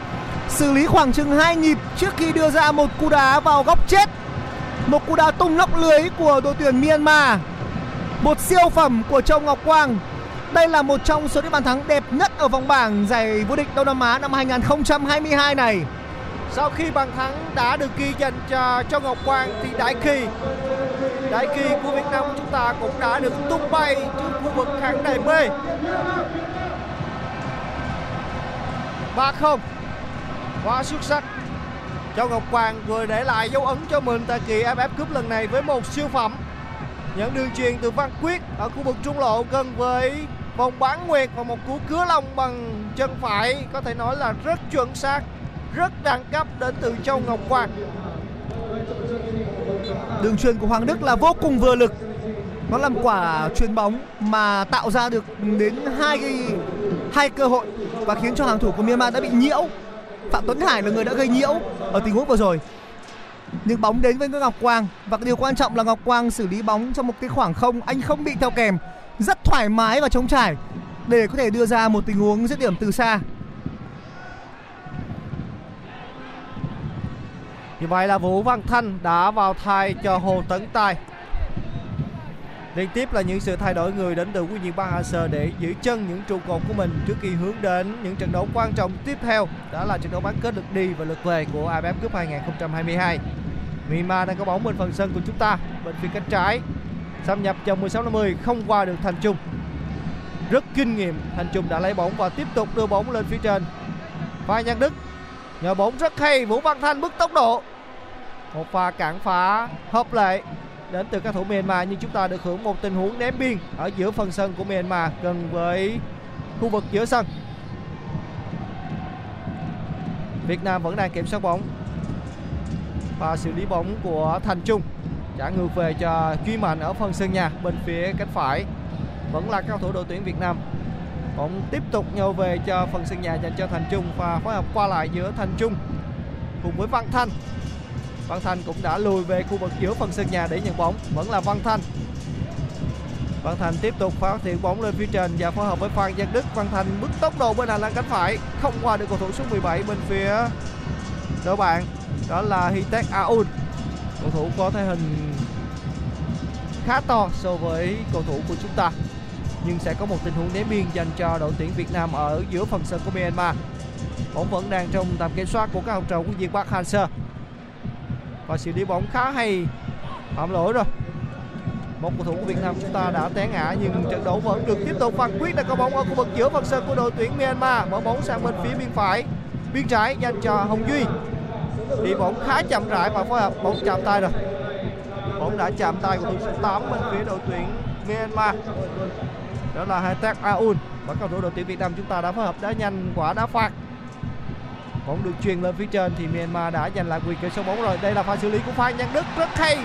xử lý khoảng chừng 2 nhịp trước khi đưa ra một cú đá vào góc chết, một cú đá tung lóc lưới của đội tuyển Myanmar. Một siêu phẩm của Châu Ngọc Quang. Đây là một trong số những bàn thắng đẹp nhất ở vòng bảng giải vô địch Đông Nam Á năm 2022 này. Sau khi bàn thắng đã được ghi dành cho Châu Ngọc Quang thì đại kỳ của Việt Nam của chúng ta cũng đã được tung bay trước khu vực khán đài B. 3-0. Quá xuất sắc. Châu Ngọc Quang vừa để lại dấu ấn cho mình tại kỳ AFF Cup lần này với một siêu phẩm. Những đường truyền từ Văn Quyết ở khu vực trung lộ gần với vòng bán nguyệt và một cú cứa lông bằng chân phải có thể nói là rất chuẩn xác, rất đẳng cấp đến từ Châu Ngọc Quang. Đường truyền của Hoàng Đức là vô cùng vừa lực. Nó làm quả chuyền bóng mà tạo ra được đến hai cơ hội và khiến cho hàng thủ của Myanmar đã bị nhiễu. Phạm Tuấn Hải là người đã gây nhiễu ở tình huống vừa rồi. Nhưng bóng đến với Ngọc Quang và điều quan trọng là Ngọc Quang xử lý bóng trong một cái khoảng không, anh không bị theo kèm, rất thoải mái và trống trải để có thể đưa ra một tình huống dứt điểm từ xa. Như vậy là Vũ Văn Thanh đã vào thay cho Hồ Tấn Tài. Liên tiếp là những sự thay đổi người đến từ huấn luyện viên Park Hang-seo để giữ chân những trụ cột của mình trước khi hướng đến những trận đấu quan trọng tiếp theo, đó là trận đấu bán kết lượt đi và lượt về của AFF Cup 2022. Myanmar đang có bóng bên phần sân của chúng ta, bên phía cánh trái. Xâm nhập vòng 16-50 không qua được Thành Trung. Rất kinh nghiệm, Thành Trung đã lấy bóng và tiếp tục đưa bóng lên phía trên. Pha Nhân Đức nhờ bóng rất hay, Vũ Văn Thanh bước tốc độ. Một pha cản phá hợp lệ đến từ các thủ Myanmar, nhưng chúng ta được hưởng một tình huống ném biên ở giữa phần sân của Myanmar, gần với khu vực giữa sân. Việt Nam vẫn đang kiểm soát bóng và xử lý bóng của Thành Trung, trả ngược về cho Duy Mạnh ở phần sân nhà bên phía cánh phải. Vẫn là cao thủ đội tuyển Việt Nam, bóng tiếp tục nhau về cho phần sân nhà dành cho Thành Trung, và phối hợp qua lại giữa Thành Trung cùng với Văn Thanh. Văn Thanh cũng đã lùi về khu vực giữa phần sân nhà để nhận bóng, vẫn là Văn Thanh. Văn Thanh tiếp tục phát hiện bóng lên phía trên và phối hợp với Phan Giang Đức. Văn Thanh bước tốc độ bên hành lang cánh phải, không qua được cầu thủ số 17 bên phía đội bạn, đó là Hitek Aoun. Cầu thủ có thể hình khá to so với cầu thủ của chúng ta, nhưng sẽ có một tình huống ném biên dành cho đội tuyển Việt Nam ở giữa phần sân của Myanmar. Bóng vẫn đang trong tầm kiểm soát của các học trò của huấn luyện viên Park Hang-seo. Và xử lý bóng khá hay, phạm lỗi rồi. Một cầu thủ của Việt Nam chúng ta đã té ngã, nhưng trận đấu vẫn được tiếp tục. Văn Quyết đã có bóng ở khu vực giữa phần sân của đội tuyển Myanmar, mở bóng sang bên phía biên trái dành cho Hồng Duy. Đi bóng khá chậm rãi và phối hợp, bóng chạm tay rồi. Bóng đã chạm tay của cầu thủ số 8 bên phía đội tuyển Myanmar, đó là Hitek Aoun, và cầu thủ đội tuyển Việt Nam chúng ta đã phối hợp đá nhanh quả đá phạt. Bóng được truyền lên phía trên thì Myanmar đã giành lại quyền kiểm soát bóng rồi. Đây là pha xử lý của Phan Nhân Đức rất hay,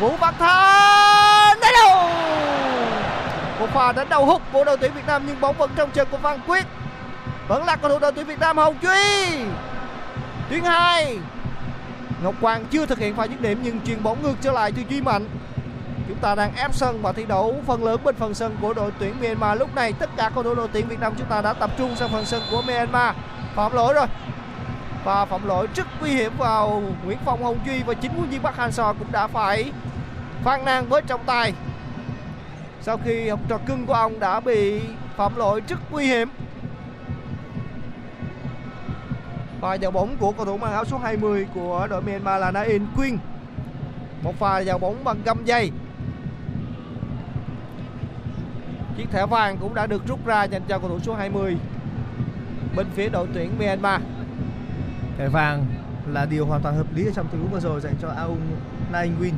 Vũ Văn Thanh đánh đầu. Một pha đánh đầu hút của đội tuyển Việt Nam, nhưng bóng vẫn trong chân của Văn Quyết. Vẫn là cầu thủ đội tuyển Việt Nam, Hồng Duy. Tuyến 2, Ngọc Quang chưa thực hiện pha dứt điểm nhưng chuyền bóng ngược trở lại cho Duy Mạnh. Chúng ta đang ép sân và thi đấu phần lớn bên phần sân của đội tuyển Myanmar lúc này. Tất cả cầu thủ đội tuyển Việt Nam chúng ta đã tập trung sang phần sân của Myanmar. Phạm lỗi rồi, và phạm lỗi rất nguy hiểm vào Nguyễn Phong Hồng Duy, và chính huấn luyện viên Park Hang-seo cũng đã phải phàn nàn với trọng tài sau khi học trò cưng của ông đã bị phạm lỗi rất nguy hiểm. Pha vào bóng của cầu thủ mang áo số 20 của đội Myanmar là Nain Quyên. Một pha vào bóng bằng găm dây. Chiếc thẻ vàng cũng đã được rút ra dành cho cầu thủ số 20 bên phía đội tuyển Myanmar. Thẻ vàng là điều hoàn toàn hợp lý ở trong tình huống vừa rồi dành cho Aung Nain Win.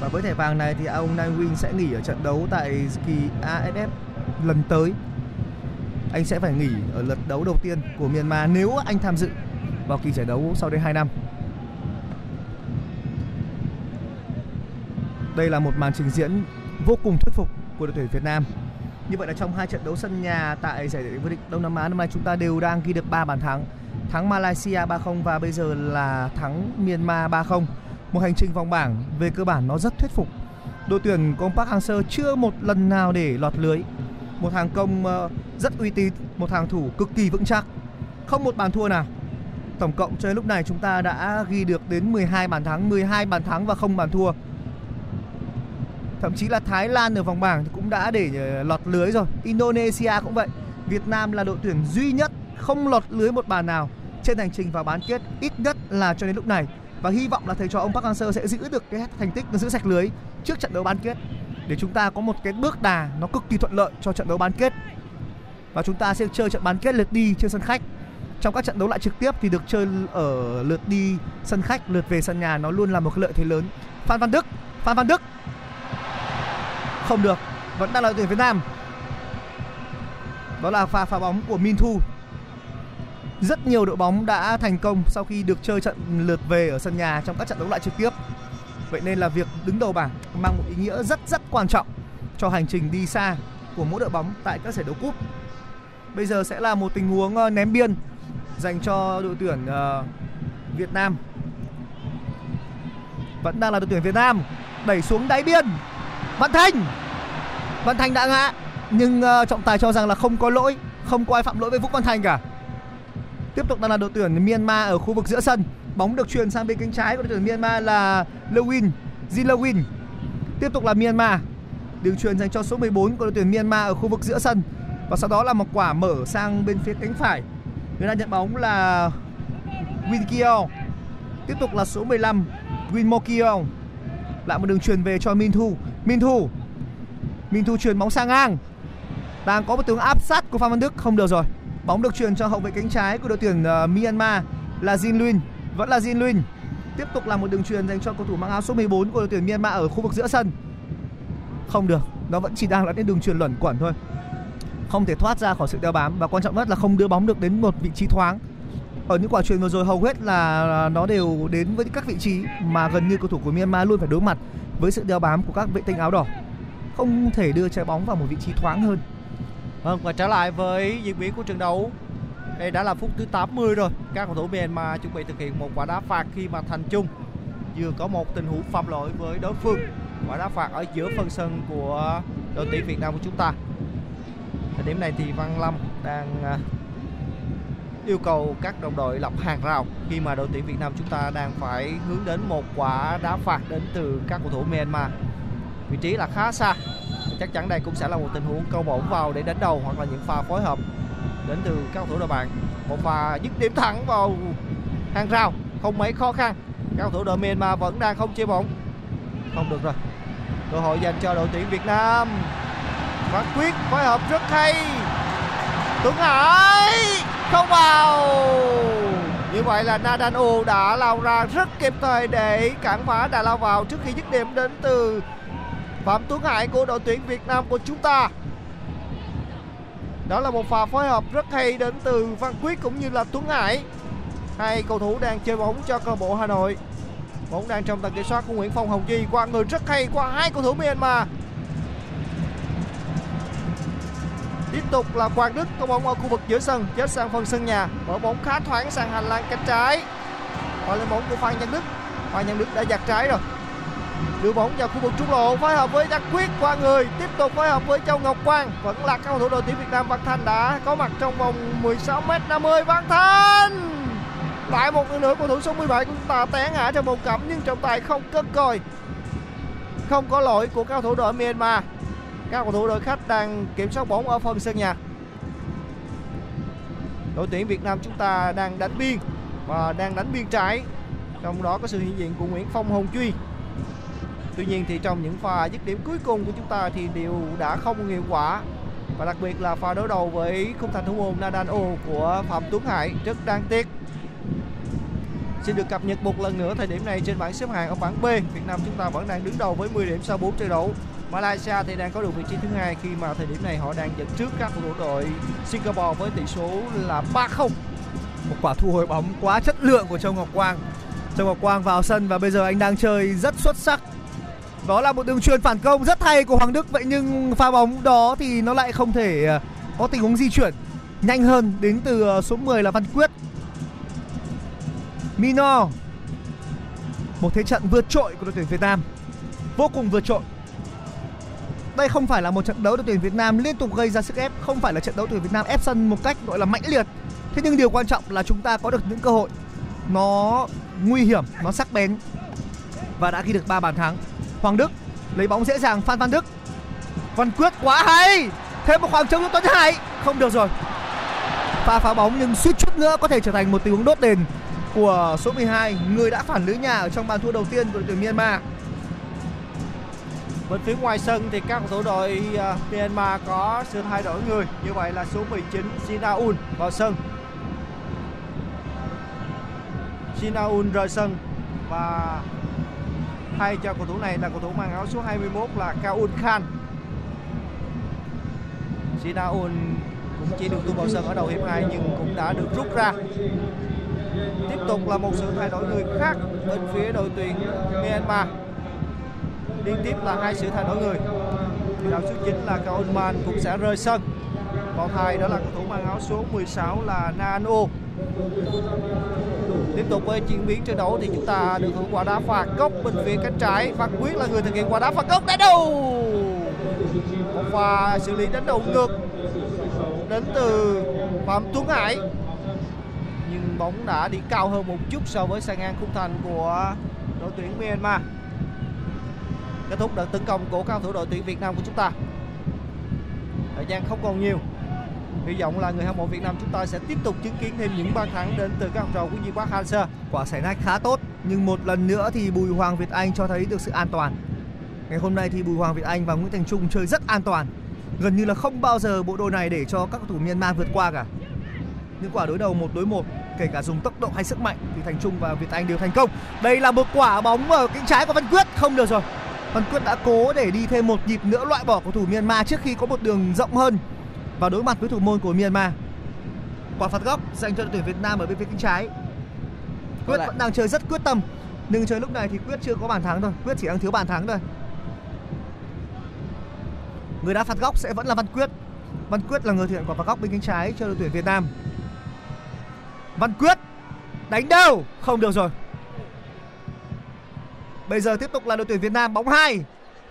Và với thẻ vàng này thì Aung Nain Win sẽ nghỉ ở trận đấu tại kỳ AFF lần tới. Anh sẽ phải nghỉ ở lượt đấu đầu tiên của Myanmar nếu anh tham dự vào kỳ giải đấu sau đây 2 năm. Đây là một màn trình diễn vô cùng thuyết phục của đội tuyển Việt Nam. Như vậy là trong 2 trận đấu sân nhà tại giải vô địch Đông Nam Á năm nay chúng ta đều đang ghi được 3 bàn thắng. Thắng Malaysia 3-0 và bây giờ là thắng Myanmar 3-0. Một hành trình vòng bảng về cơ bản nó rất thuyết phục. Đội tuyển của Park Hang-seo chưa một lần nào để lọt lưới. Một hàng công rất uy tín, một hàng thủ cực kỳ vững chắc, không một bàn thua nào. Tổng cộng chơi lúc này chúng ta đã ghi được đến 12 bàn thắng, 12 bàn thắng và không bàn thua. Thậm chí là Thái Lan ở vòng bảng cũng đã để lọt lưới rồi, Indonesia cũng vậy. Việt Nam là đội tuyển duy nhất không lọt lưới một bàn nào trên hành trình vào bán kết, ít nhất là cho đến lúc này. Và hy vọng là thầy trò ông Park Hang-seo sẽ giữ được cái thành tích, giữ sạch lưới trước trận đấu bán kết, để chúng ta có một cái bước đà nó cực kỳ thuận lợi cho trận đấu bán kết. Và chúng ta sẽ chơi trận bán kết lượt đi trên sân khách. Trong các trận đấu lại trực tiếp thì được chơi ở lượt đi sân khách, lượt về sân nhà nó luôn là một cái lợi thế lớn. Phan Văn Đức không được, vẫn đang là đội tuyển Việt Nam. Đó là pha phá bóng của Minh Thu. Rất nhiều đội bóng đã thành công sau khi được chơi trận lượt về ở sân nhà trong các trận đấu loại trực tiếp. Vậy nên là việc đứng đầu bảng mang một ý nghĩa rất quan trọng cho hành trình đi xa của mỗi đội bóng tại các giải đấu cúp. Bây giờ sẽ là một tình huống ném biên dành cho đội tuyển Việt Nam. Vẫn đang là đội tuyển Việt Nam, đẩy xuống đáy biên. Văn Thành đã ngã, nhưng trọng tài cho rằng là không có lỗi, không có ai phạm lỗi với Vũ Văn Thành cả. Tiếp tục đang là đội tuyển Myanmar ở khu vực giữa sân. Bóng được truyền sang bên cánh trái của đội tuyển Myanmar là Lewin. Tiếp tục là Myanmar. Đường chuyền dành cho số 14 của đội tuyển Myanmar ở khu vực giữa sân. Và sau đó là một quả mở sang bên phía cánh phải. Người đang nhận bóng là Win Kiong. Tiếp tục là số 15 Win Mo Kiong. Lại một đường chuyền về cho Min Thu. Min Thu chuyền bóng sang ngang. Đang có một tướng áp sát của Phan Văn Đức, không được rồi. Bóng được chuyền cho hậu vệ cánh trái của đội tuyển Myanmar là Jin Luyên. Vẫn là Jin Luyên. Tiếp tục là một đường chuyền dành cho cầu thủ mang áo số 14 của đội tuyển Myanmar ở khu vực giữa sân. Không được, nó vẫn chỉ đang là những đường chuyền luẩn quẩn thôi. Không thể thoát ra khỏi sự đeo bám và quan trọng nhất là không đưa bóng được đến một vị trí thoáng. Ở những quả chuyền vừa rồi hầu hết là nó đều đến với các vị trí mà gần như cầu thủ của Myanmar luôn phải đối mặt với sự đeo bám của các vệ tinh áo đỏ. Không thể đưa trái bóng vào một vị trí thoáng hơn. Vâng, và trở lại với diễn biến của trận đấu. Đây đã là phút thứ 80 rồi. Các cầu thủ Myanmar chuẩn bị thực hiện một quả đá phạt khi mà Thành Trung vừa có một tình huống phạm lỗi với đối phương. Quả đá phạt ở giữa phần sân của đội tuyển Việt Nam của chúng ta. Thời điểm này thì Văn Lâm đang yêu cầu các đồng đội lập hàng rào khi mà đội tuyển Việt Nam chúng ta đang phải hướng đến một quả đá phạt đến từ các cầu thủ Myanmar. Vị trí là khá xa. Chắc chắn đây cũng sẽ là một tình huống câu bổng vào để đánh đầu hoặc là những pha phối hợp đến từ các cầu thủ đội bạn. Một pha dứt điểm thẳng vào hàng rào không mấy khó khăn. Các cầu thủ đội Myanmar vẫn đang không chia bóng. Không được rồi. Cơ hội dành cho đội tuyển Việt Nam. Và quyết phối hợp rất hay. Tuấn Hải không vào. Như vậy là Nadano đã lao ra rất kịp thời để cản phá đà lao vào trước khi dứt điểm đến từ Phạm Tuấn Hải của đội tuyển Việt Nam của chúng ta. Đó là một pha phối hợp rất hay đến từ Văn Quyết cũng như là Tuấn Hải. Hai cầu thủ đang chơi bóng cho câu lạc bộ Hà Nội. Bóng đang trong tầm kiểm soát của Nguyễn Phong Hồng Duy, qua người rất hay qua hai cầu thủ Myanmar. Tiếp tục là Quang Đức có bóng ở khu vực giữa sân, chết sang phần sân nhà, mở bóng khá thoáng sang hành lang cánh trái. Và lên bóng của Phan Nhân Đức. Phan Nhân Đức đã giật trái rồi. Đưa bóng vào khu vực trung lộ, phối hợp với Đắc Quyết qua người, tiếp tục phối hợp với Châu Ngọc Quang. Vẫn là cầu thủ đội tuyển Việt Nam. Văn Thanh đã có mặt trong vòng 16m50. Văn Thanh lại một lần nữa cầu thủ số 17 của chúng ta té ngã trong bồn cấm nhưng trọng tài không cất còi. Không có lỗi của cầu thủ đội Myanmar. Các cầu thủ đội khách đang kiểm soát bóng ở phần sân nhà. Đội tuyển Việt Nam chúng ta đang đánh biên và đang đánh biên trái, trong đó có sự hiện diện của Nguyễn Phong Hồng Duy. Tuy nhiên thì trong những pha dứt điểm cuối cùng của chúng ta thì đều đã không hiệu quả. Và đặc biệt là pha đối đầu với khung thành thủ môn Nadano của Phạm Tuấn Hải rất đáng tiếc. Xin được cập nhật một lần nữa thời điểm này trên bảng xếp hạng ở bảng B. Việt Nam chúng ta vẫn đang đứng đầu với 10 điểm sau 4 trận đấu. Malaysia thì đang có được vị trí thứ hai khi mà thời điểm này họ đang dẫn trước các cầu thủ đội Singapore với tỷ số là 3-0. Một quả thu hồi bóng quá chất lượng của Châu Ngọc Quang. Châu Ngọc Quang vào sân và bây giờ anh đang chơi rất xuất sắc. Đó là một đường chuyền phản công rất hay của Hoàng Đức. Vậy nhưng pha bóng đó thì nó lại không thể có tình huống di chuyển nhanh hơn đến từ số 10 là Văn Quyết. Mino. Một thế trận vượt trội của đội tuyển Việt Nam. Vô cùng vượt trội. Đây không phải là một trận đấu đội tuyển Việt Nam liên tục gây ra sức ép. Không phải là trận đấu đội tuyển Việt Nam ép sân một cách gọi là mãnh liệt. Thế nhưng điều quan trọng là chúng ta có được những cơ hội. Nó nguy hiểm, nó sắc bén. Và đã ghi được 3 bàn thắng. Hoàng Đức lấy bóng dễ dàng. Phan Văn Đức. Văn Quyết quá hay. Thêm một khoảng trống cho Tuấn Hải. Không được rồi. Pha phá bóng nhưng suýt chút nữa có thể trở thành một tình huống đốt đền của số 12, người đã phản lưới nhà ở trong bàn thua đầu tiên của đội tuyển Myanmar. Bên phía ngoài sân thì các cầu thủ đội Myanmar có sự thay đổi người. Như vậy là số 19 Sinaun vào sân. Sinaun rời sân và thay cho cầu thủ này là cầu thủ mang áo số 21 là Kaun Khan. Sinaun cũng chỉ được tung vào sân ở đầu hiệp 2 nhưng cũng đã được rút ra. Tiếp tục là một sự thay đổi người khác bên phía đội tuyển Myanmar. Liên tiếp là hai sự thay đổi người. Đạo số 9 là Kaun Man cũng sẽ rời sân. Còn hai đó là cầu thủ mang áo số 16 là Nano. Tiếp tục với diễn biến trận đấu thì chúng ta được hưởng quả đá phạt góc bên phía cánh trái. Văn Quyết là người thực hiện quả đá phạt góc đánh đầu. Một pha xử lý đánh đầu ngược đến từ Phạm Tuấn Hải. Nhưng bóng đã đi cao hơn một chút so với sàn ngang khung thành của đội tuyển Myanmar. kết thúc đợt tấn công của các cầu thủ đội tuyển Việt Nam của chúng ta. Thời gian không còn nhiều, hy vọng là người hâm mộ Việt Nam chúng ta sẽ tiếp tục chứng kiến thêm những bàn thắng đến từ các học trò của Di Park Hang-seo. Quả sải nách khá tốt, nhưng một lần nữa thì Bùi Hoàng Việt Anh cho thấy được sự an toàn. Ngày hôm nay thì Bùi Hoàng Việt Anh và Nguyễn Thành Trung chơi rất an toàn, gần như là không bao giờ bộ đôi này để cho các cầu thủ Myanmar vượt qua cả. Những quả đối đầu 1 đối 1, kể cả dùng tốc độ hay sức mạnh thì Thành Trung và Việt Anh đều thành công. Đây là một quả bóng ở cánh trái của Văn Quyết, không được rồi. Văn Quyết đã cố để đi thêm một nhịp nữa, loại bỏ cầu thủ Myanmar trước khi có một đường rộng hơn và đối mặt với thủ môn của Myanmar. Quả phạt góc dành cho đội tuyển Việt Nam ở bên phía cánh trái. Quyết vẫn đang chơi rất quyết tâm, nhưng chơi lúc này thì Quyết chưa có bàn thắng thôi, Quyết chỉ đang thiếu bàn thắng thôi. Người đá phạt góc sẽ vẫn là Văn Quyết. Văn Quyết là người thực hiện quả phạt góc bên cánh trái cho đội tuyển Việt Nam. Văn Quyết đánh đầu, không được rồi. Bây giờ tiếp tục là đội tuyển Việt Nam, bóng 2,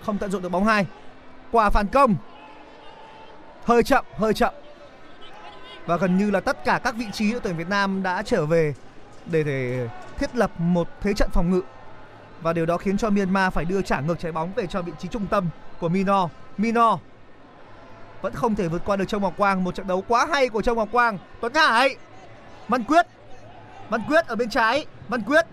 không tận dụng được bóng 2. Quả phản công hơi chậm và gần như là tất cả các vị trí đội tuyển Việt Nam đã trở về để thiết lập một thế trận phòng ngự, và điều đó khiến cho Myanmar phải đưa trả ngược trái bóng về cho vị trí trung tâm của Minor. Minor vẫn không thể vượt qua được Châu Ngọc Quang. Một trận đấu quá hay của Châu Ngọc Quang. Tuấn Hải, Văn Quyết, Văn Quyết ở bên trái. Văn Quyết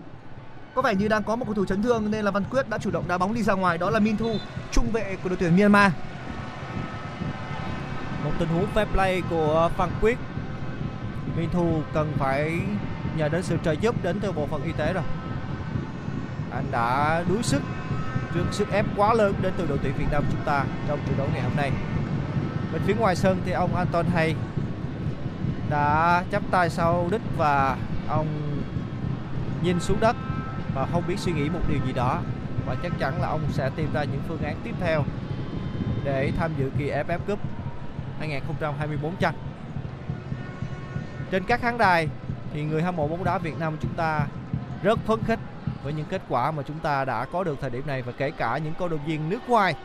có vẻ như đang có một cầu thủ chấn thương nên là Văn Quyết đã chủ động đá bóng đi ra ngoài. Đó là Min Thu, trung vệ của đội tuyển Myanmar. Một tình huống fair play của Văn Quyết. Min Thu cần phải nhờ đến sự trợ giúp đến từ bộ phận y tế rồi. Anh đã đuối sức trước sức ép quá lớn đến từ đội tuyển Việt Nam chúng ta trong trận đấu ngày hôm nay. Bên phía ngoài sân thì ông Antoine Hey đã chắp tay sau đít và ông nhìn xuống đất và không biết suy nghĩ một điều gì đó, và chắc chắn là ông sẽ tìm ra những phương án tiếp theo để tham dự kỳ AFF Cup 2024 chăng. Trên các khán đài thì người hâm mộ bóng đá Việt Nam chúng ta rất phấn khích với những kết quả mà chúng ta đã có được thời điểm này, và kể cả những cổ động viên nước ngoài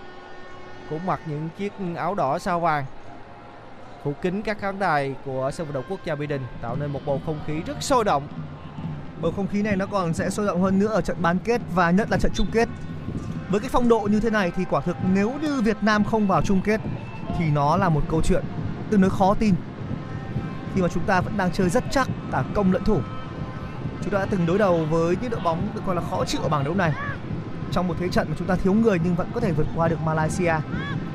cũng mặc những chiếc áo đỏ sao vàng phủ kín các khán đài của sân vận động quốc gia Mỹ Đình, tạo nên một bầu không khí rất sôi động. Bầu không khí này nó còn sẽ sôi động hơn nữa ở trận bán kết và nhất là trận chung kết. Với cái phong độ như thế này thì quả thực nếu như Việt Nam không vào chung kết thì nó là một câu chuyện tương đối khó tin, khi mà chúng ta vẫn đang chơi rất chắc cả công lẫn thủ. Chúng ta đã từng đối đầu với những đội bóng được coi là khó chịu ở bảng đấu này, trong một thế trận mà chúng ta thiếu người nhưng vẫn có thể vượt qua được Malaysia.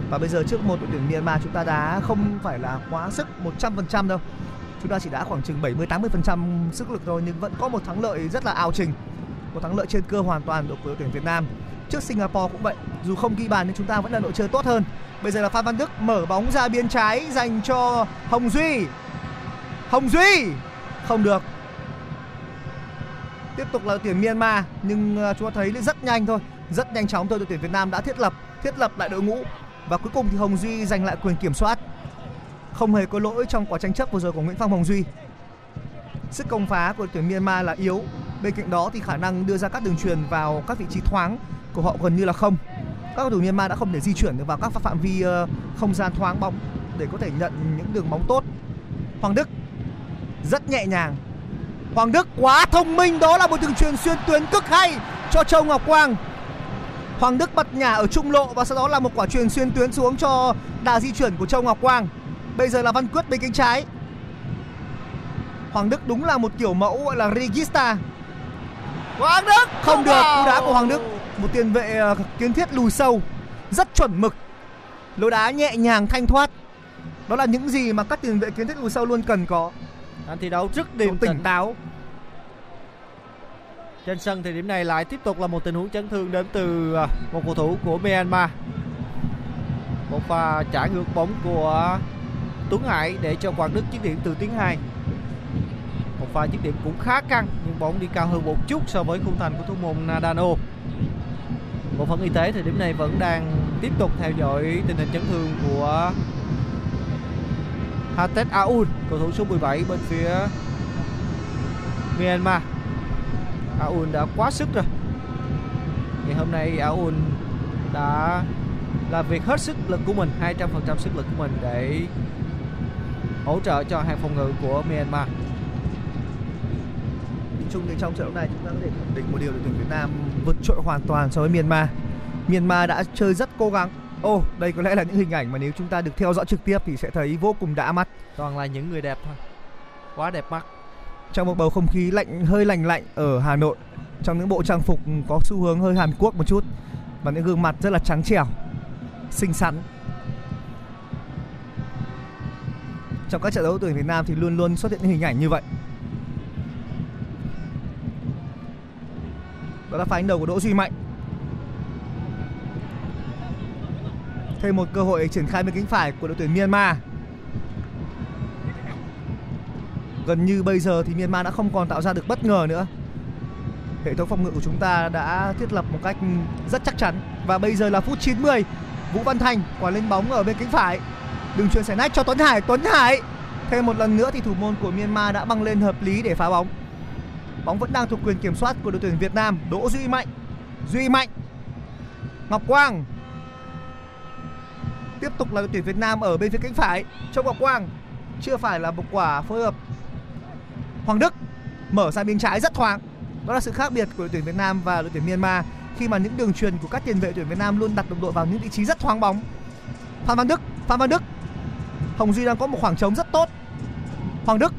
Và bây giờ trước một đội tuyển Myanmar chúng ta đá không phải là quá sức 100% đâu, chúng ta chỉ đá khoảng chừng 70-80% sức lực thôi, nhưng vẫn có một thắng lợi rất là ao trình, một thắng lợi trên cơ hoàn toàn của đội tuyển Việt Nam. Trước Singapore cũng vậy, dù không ghi bàn nhưng chúng ta vẫn là đội chơi tốt hơn. Bây giờ là Phan Văn Đức mở bóng ra biên trái dành cho Hồng Duy. Hồng Duy không được. Tiếp tục là đội tuyển Myanmar, nhưng chúng ta thấy rất nhanh thôi, rất nhanh chóng thôi, đội tuyển Việt Nam đã thiết lập lại đội ngũ. Và cuối cùng thì Hồng Duy giành lại quyền kiểm soát. Không hề có lỗi trong quả tranh chấp vừa rồi của Nguyễn Phong Hồng Duy. Sức công phá của đội tuyển Myanmar là yếu. Bên cạnh đó thì khả năng đưa ra các đường truyền vào các vị trí thoáng của họ gần như là không. Các cầu thủ Myanmar đã không thể di chuyển được vào các phạm vi không gian thoáng bóng để có thể nhận những đường bóng tốt. Hoàng Đức rất nhẹ nhàng. Hoàng Đức quá thông minh, đó là một đường truyền xuyên tuyến cực hay cho Châu Ngọc Quang. Hoàng Đức bật nhả ở trung lộ và sau đó là một quả chuyền xuyên tuyến xuống cho đà di chuyển của Châu Ngọc Quang. Bây giờ là Văn Quyết bên cánh trái. Hoàng Đức đúng là một kiểu mẫu gọi là Regista. Hoàng Đức không được. Cú đá của Hoàng Đức, một tiền vệ kiến thiết lùi sâu, rất chuẩn mực, lối đá nhẹ nhàng thanh thoát. Đó là những gì mà các tiền vệ kiến thiết lùi sâu luôn cần có. Anh thi đấu rất điềm tỉnh táo. Trên sân thì điểm này lại tiếp tục là một tình huống chấn thương đến từ một cầu thủ của Myanmar. Một pha trả ngược bóng của Tuấn Hải để cho Hoàng Đức chiếm điểm từ tiếng 2. Một pha chiếm điểm cũng khá căng, nhưng bóng đi cao hơn một chút so với khung thành của thủ môn Nadano. Bộ phận y tế thì điểm này vẫn đang tiếp tục theo dõi tình hình chấn thương của Hatet Aoun, cầu thủ số 17 bên phía Myanmar. Aoun đã quá sức rồi. Ngày hôm nay Aoun đã làm việc hết sức lực của mình, 200% sức lực của mình để hỗ trợ cho hàng phòng ngự của Myanmar. Nhìn chung thì trong trận đấu này chúng ta có thể khẳng định một điều, đội tuyển Việt Nam vượt trội hoàn toàn so với Myanmar. Myanmar đã chơi rất cố gắng. Ồ, đây có lẽ là những hình ảnh mà nếu chúng ta được theo dõi trực tiếp thì sẽ thấy vô cùng đã mắt. Toàn là những người đẹp thôi, quá đẹp mắt. Trong một bầu không khí hơi lành lạnh ở Hà Nội, trong những bộ trang phục có xu hướng hơi Hàn Quốc một chút, và những gương mặt rất là trắng trẻo, xinh xắn. Trong các trận đấu tuyển Việt Nam thì luôn luôn xuất hiện những hình ảnh như vậy. Đó là pha đánh đầu của Đỗ Duy Mạnh. Thêm một cơ hội triển khai bên cánh phải của đội tuyển Myanmar. Gần như bây giờ thì Myanmar đã không còn tạo ra được bất ngờ nữa. Hệ thống phòng ngự của chúng ta đã thiết lập một cách rất chắc chắn. Và bây giờ là phút 90. Vũ Văn Thành quả lên bóng ở bên cánh phải. Đường chuyền xẻ nách cho Tuấn Hải. Tuấn Hải thêm một lần nữa thì thủ môn của Myanmar đã băng lên hợp lý để phá bóng. Bóng vẫn đang thuộc quyền kiểm soát của đội tuyển Việt Nam. Đỗ Duy Mạnh. Duy Mạnh. Ngọc Quang. Tiếp tục là đội tuyển Việt Nam ở bên phía cánh phải. Trong Ngọc Quang chưa phải là một quả phối hợp. Hoàng Đức mở sang bên trái rất thoáng. Đó là sự khác biệt của đội tuyển Việt Nam và đội tuyển Myanmar, khi mà những đường truyền của các tiền vệ tuyển Việt Nam luôn đặt đồng đội vào những vị trí rất thoáng bóng. Phan Văn Đức. Phan Văn Đức. Hồng Duy đang có một khoảng trống rất tốt. Hoàng Đức.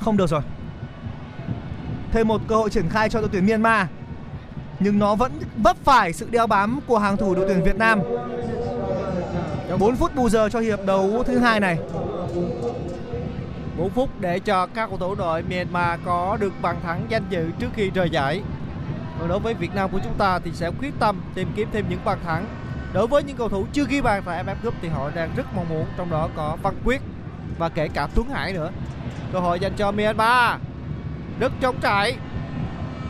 Không được rồi. Thêm một cơ hội triển khai cho đội tuyển Myanmar, nhưng nó vẫn vấp phải sự đeo bám của hàng thủ đội tuyển Việt Nam. 4 phút bù giờ cho hiệp đấu thứ hai này. 4 phút để cho các cầu thủ đội Myanmar có được bàn thắng danh dự trước khi rời giải. Còn đối với Việt Nam của chúng ta thì sẽ quyết tâm tìm kiếm thêm những bàn thắng. Đối với những cầu thủ chưa ghi bàn tại AFF Cup thì họ đang rất mong muốn, trong đó có Văn Quyết và kể cả Tuấn Hải nữa. Cơ hội dành cho Myanmar. Đức chống trải,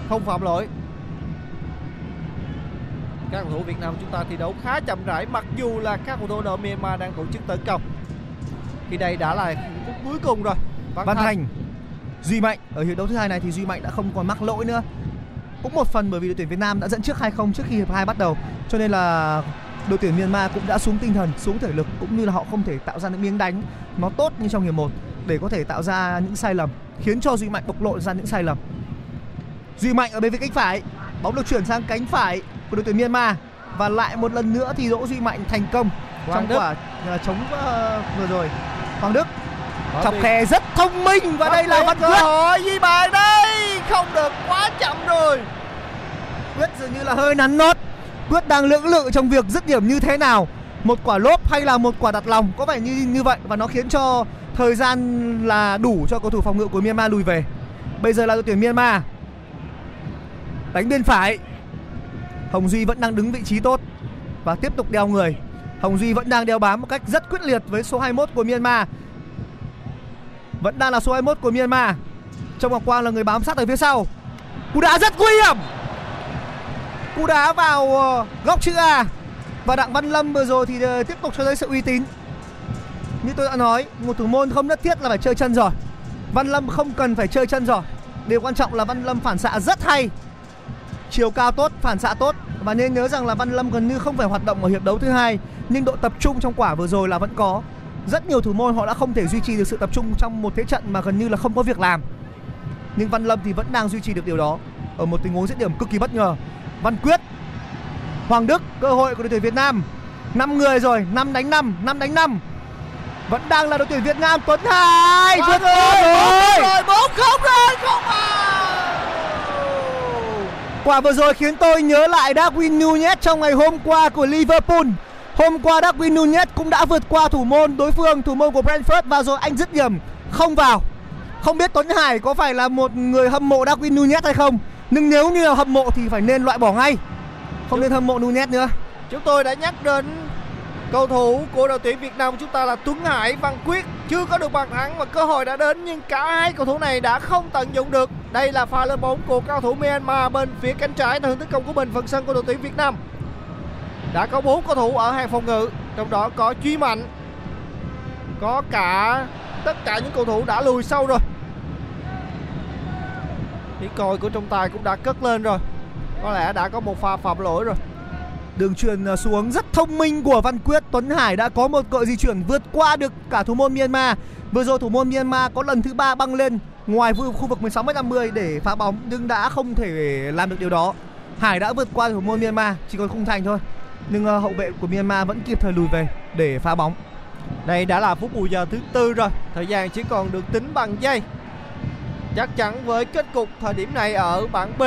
không phạm lỗi. Các cầu thủ Việt Nam chúng ta thi đấu khá chậm rãi, mặc dù là các cầu thủ đội Myanmar đang tổ chức tấn công. Khi đây đã là phút cuối cùng rồi. Văn Thành. Duy Mạnh ở hiệp đấu thứ hai này thì Duy Mạnh đã không còn mắc lỗi nữa. Cũng một phần bởi vì đội tuyển Việt Nam đã dẫn trước 2-0 trước khi hiệp 2 bắt đầu, cho nên là đội tuyển Myanmar cũng đã xuống tinh thần, xuống thể lực, cũng như là họ không thể tạo ra những miếng đánh nó tốt như trong hiệp 1 để có thể tạo ra những sai lầm, khiến cho Duy Mạnh bộc lộ ra những sai lầm. Duy Mạnh ở bên phía cánh phải, bóng được chuyển sang cánh phải của đội tuyển Myanmar, và lại một lần nữa thì Đỗ Duy Mạnh thành công trong quả chống vừa rồi. Hoàng Đức chọc khe rất thông minh, và đây là Văn Quyết. Ghi bàn đây, không được, quá chậm rồi. Quyết dường như là hơi nắn nót. Quyết đang lưỡng lự trong việc dứt điểm như thế nào, một quả lốp hay là một quả đặt lòng, có vẻ như vậy, và nó khiến cho thời gian là đủ cho cầu thủ phòng ngự của Myanmar lùi về. Bây giờ là đội tuyển Myanmar đánh bên phải. Hồng Duy vẫn đang đứng vị trí tốt và tiếp tục đeo người. Hồng Duy vẫn đang đeo bám một cách rất quyết liệt với số 21 của Myanmar. Vẫn đang là số 21 của Myanmar. Trong Ngọc Quang là người bám sát ở phía sau. Cú đá rất nguy hiểm. Cú đá vào góc chữ A. Và Đặng Văn Lâm vừa rồi thì tiếp tục cho thấy sự uy tín. Như tôi đã nói, một thủ môn không nhất thiết là phải chơi chân giỏi. Văn Lâm không cần phải chơi chân giỏi. Điều quan trọng là Văn Lâm phản xạ rất hay. Chiều cao tốt, phản xạ tốt. Và nên nhớ rằng là Văn Lâm gần như không phải hoạt động ở hiệp đấu thứ hai, nhưng độ tập trung trong quả vừa rồi là vẫn có. Rất nhiều thủ môn họ đã không thể duy trì được sự tập trung trong một thế trận mà gần như là không có việc làm. Nhưng Văn Lâm thì vẫn đang duy trì được điều đó ở một tình huống dứt điểm cực kỳ bất ngờ. Văn Quyết, Hoàng Đức, cơ hội của đội tuyển Việt Nam. 5 người rồi, 5 đánh 5. Vẫn đang là đội tuyển Việt Nam. Tuấn Hải vượt rồi, 4-0 rồi, không vào. Quả vừa rồi khiến tôi nhớ lại Darwin Núñez trong ngày hôm qua của Liverpool. Hôm qua Darwin Núñez cũng đã vượt qua thủ môn đối phương, thủ môn của Brentford, và rồi anh dứt điểm không vào. Không biết Tuấn Hải có phải là một người hâm mộ Darwin Núñez hay không, nhưng nếu như là hâm mộ thì phải nên loại bỏ ngay, không nên hâm mộ Núñez nữa. Chúng tôi đã nhắc đến cầu thủ của đội tuyển Việt Nam chúng ta là Tuấn Hải, Văn Quyết chưa có được bàn thắng và cơ hội đã đến, nhưng cả hai cầu thủ này đã không tận dụng được. Đây là pha lên bóng của cầu thủ Myanmar bên phía cánh trái tại hướng tấn công của mình, phần sân của đội tuyển Việt Nam. Đã có 4 cầu thủ ở hàng phòng ngự, trong đó có Duy Mạnh, có cả tất cả những cầu thủ đã lùi sâu rồi. Tiếng còi của trọng tài cũng đã cất lên rồi, có lẽ đã có một pha phạm lỗi rồi. Đường chuyền xuống rất thông minh của Văn Quyết. Tuấn Hải đã có một cội di chuyển vượt qua được cả thủ môn Myanmar. Vừa rồi thủ môn Myanmar có lần thứ 3 băng lên ngoài khu vực 16m50 để phá bóng, nhưng đã không thể làm được điều đó. Hải đã vượt qua thủ môn Myanmar, chỉ còn khung thành thôi. Nhưng hậu vệ của Myanmar vẫn kịp thời lùi về để phá bóng. Đây đã là phút bù giờ thứ tư rồi, thời gian chỉ còn được tính bằng giây. Chắc chắn với kết cục thời điểm này ở bảng B,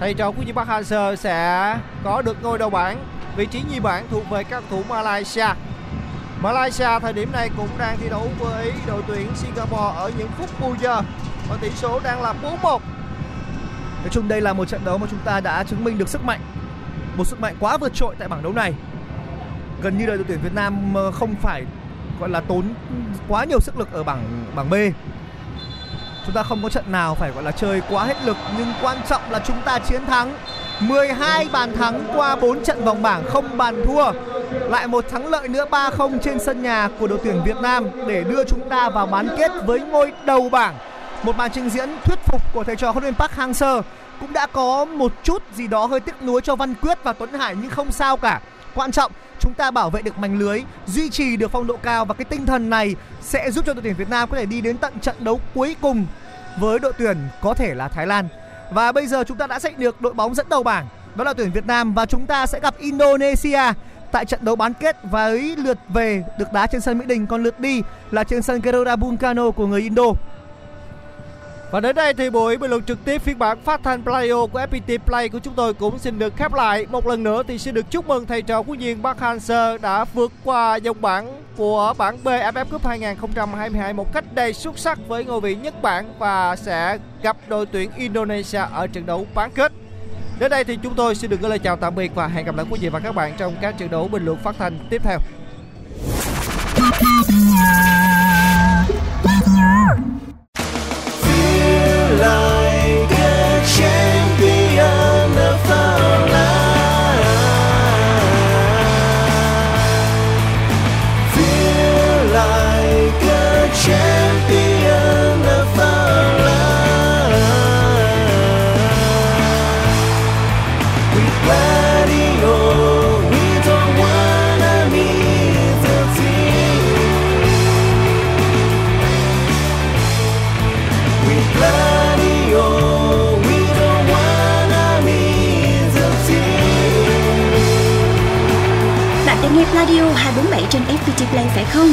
thầy trò của Park Hang-seo sẽ có được ngôi đầu bảng. Vị trí nhì bảng thuộc về các thủ Malaysia. Malaysia thời điểm này cũng đang thi đấu với đội tuyển Singapore ở những phút bù giờ và tỷ số đang là 4-1. Nói chung đây là một trận đấu mà chúng ta đã chứng minh được sức mạnh, một sức mạnh quá vượt trội tại bảng đấu này. Gần như là đội tuyển Việt Nam không phải gọi là tốn quá nhiều sức lực ở bảng B. Chúng ta không có trận nào phải gọi là chơi quá hết lực, nhưng quan trọng là chúng ta chiến thắng. 12 bàn thắng qua 4 trận vòng bảng, không bàn thua. Lại một thắng lợi nữa 3-0 trên sân nhà của đội tuyển Việt Nam để đưa chúng ta vào bán kết với ngôi đầu bảng. Một màn trình diễn thuyết phục của thầy trò huấn luyện Park Hang-seo. Cũng đã có một chút gì đó hơi tiếc nuối cho Văn Quyết và Tuấn Hải, nhưng không sao cả. Quan trọng chúng ta bảo vệ được mảnh lưới, duy trì được phong độ cao, và cái tinh thần này sẽ giúp cho đội tuyển Việt Nam có thể đi đến tận trận đấu cuối cùng với đội tuyển có thể là Thái Lan. Và bây giờ chúng ta đã giành được đội bóng dẫn đầu bảng, đó là tuyển Việt Nam, và chúng ta sẽ gặp Indonesia tại trận đấu bán kết, và ấy lượt về được đá trên sân Mỹ Đình, còn lượt đi là trên sân Gelora Bung Karno của người Indo. Và đến đây thì buổi bình luận trực tiếp phiên bản phát thanh Pladio của FPT Play của chúng tôi cũng xin được khép lại. Một lần nữa thì xin được chúc mừng thầy trò huấn luyện viên Park Hang-seo đã vượt qua dòng bảng của bảng B AFF Cup 2022 một cách đầy xuất sắc với ngôi vị nhất bảng, và sẽ gặp đội tuyển Indonesia ở trận đấu bán kết. Đến đây thì chúng tôi xin được gửi lời chào tạm biệt và hẹn gặp lại quý vị và các bạn trong các trận đấu bình luận phát thanh tiếp theo. Pladio 247 trên FPT Play phải không?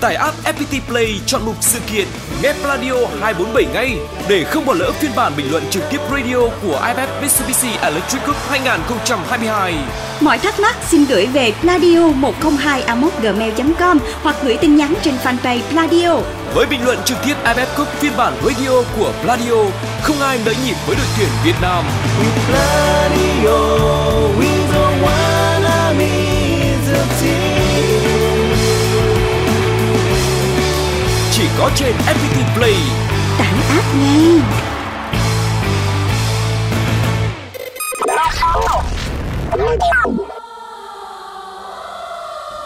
Tải app FPT Play, chọn mục sự kiện, nghe Pladio 247 ngay để không bỏ lỡ phiên bản bình luận trực tiếp radio của AFF Mitsubishi Electric Cup 2022. Mọi thắc mắc xin gửi về pladio102@gmail.com hoặc gửi tin nhắn trên fanpage Pladio. Với bình luận trực tiếp AFF Cup phiên bản radio của Pladio, không ai đỡ nhịp với đội tuyển Việt Nam. Chỉ có trên FPT Play. Tải app ngay.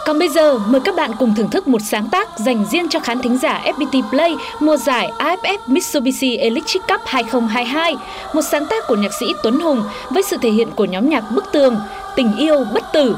Còn bây giờ, mời các bạn cùng thưởng thức một sáng tác dành riêng cho khán thính giả FPT Play mùa giải AFF Mitsubishi Electric Cup 2022. Một sáng tác của nhạc sĩ Tuấn Hùng với sự thể hiện của nhóm nhạc Bức Tường Tình Yêu Bất Tử,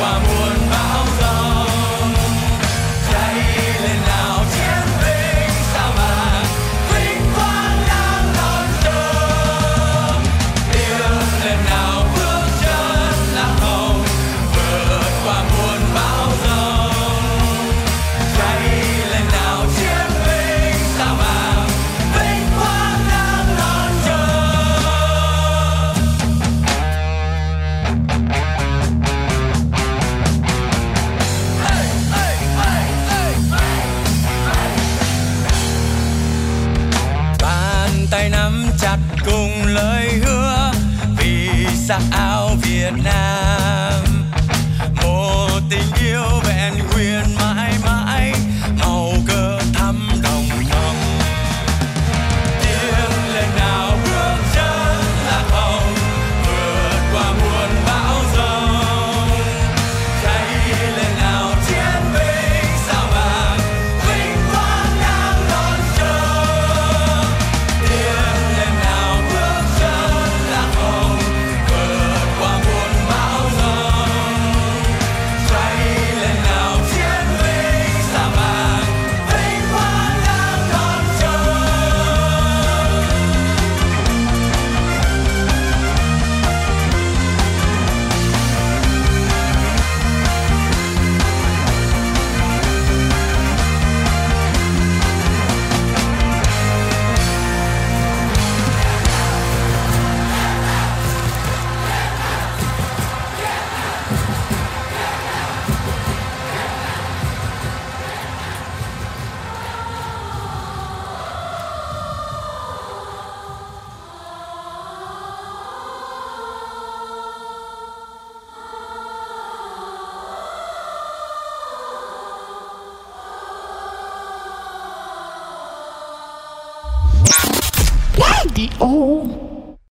Qua muôn bão. tay nắm chặt cùng lời hứa vì sắc áo Việt Nam, một tình yêu vẹn nguyên mãi mãi, màu cờ thắm đồng lòng. Tiếng lên nào bước chân lạc hồng, vượt qua muôn bão giông. Cháy lên nào chiến binh sao vàng, vinh quang đang đón chờ. Tiếng lên nào bước chân lạc hồng, vượt qua muôn bão giông. Cháy lên nào chiến binh sao vàng, vinh quang đang đón chờ.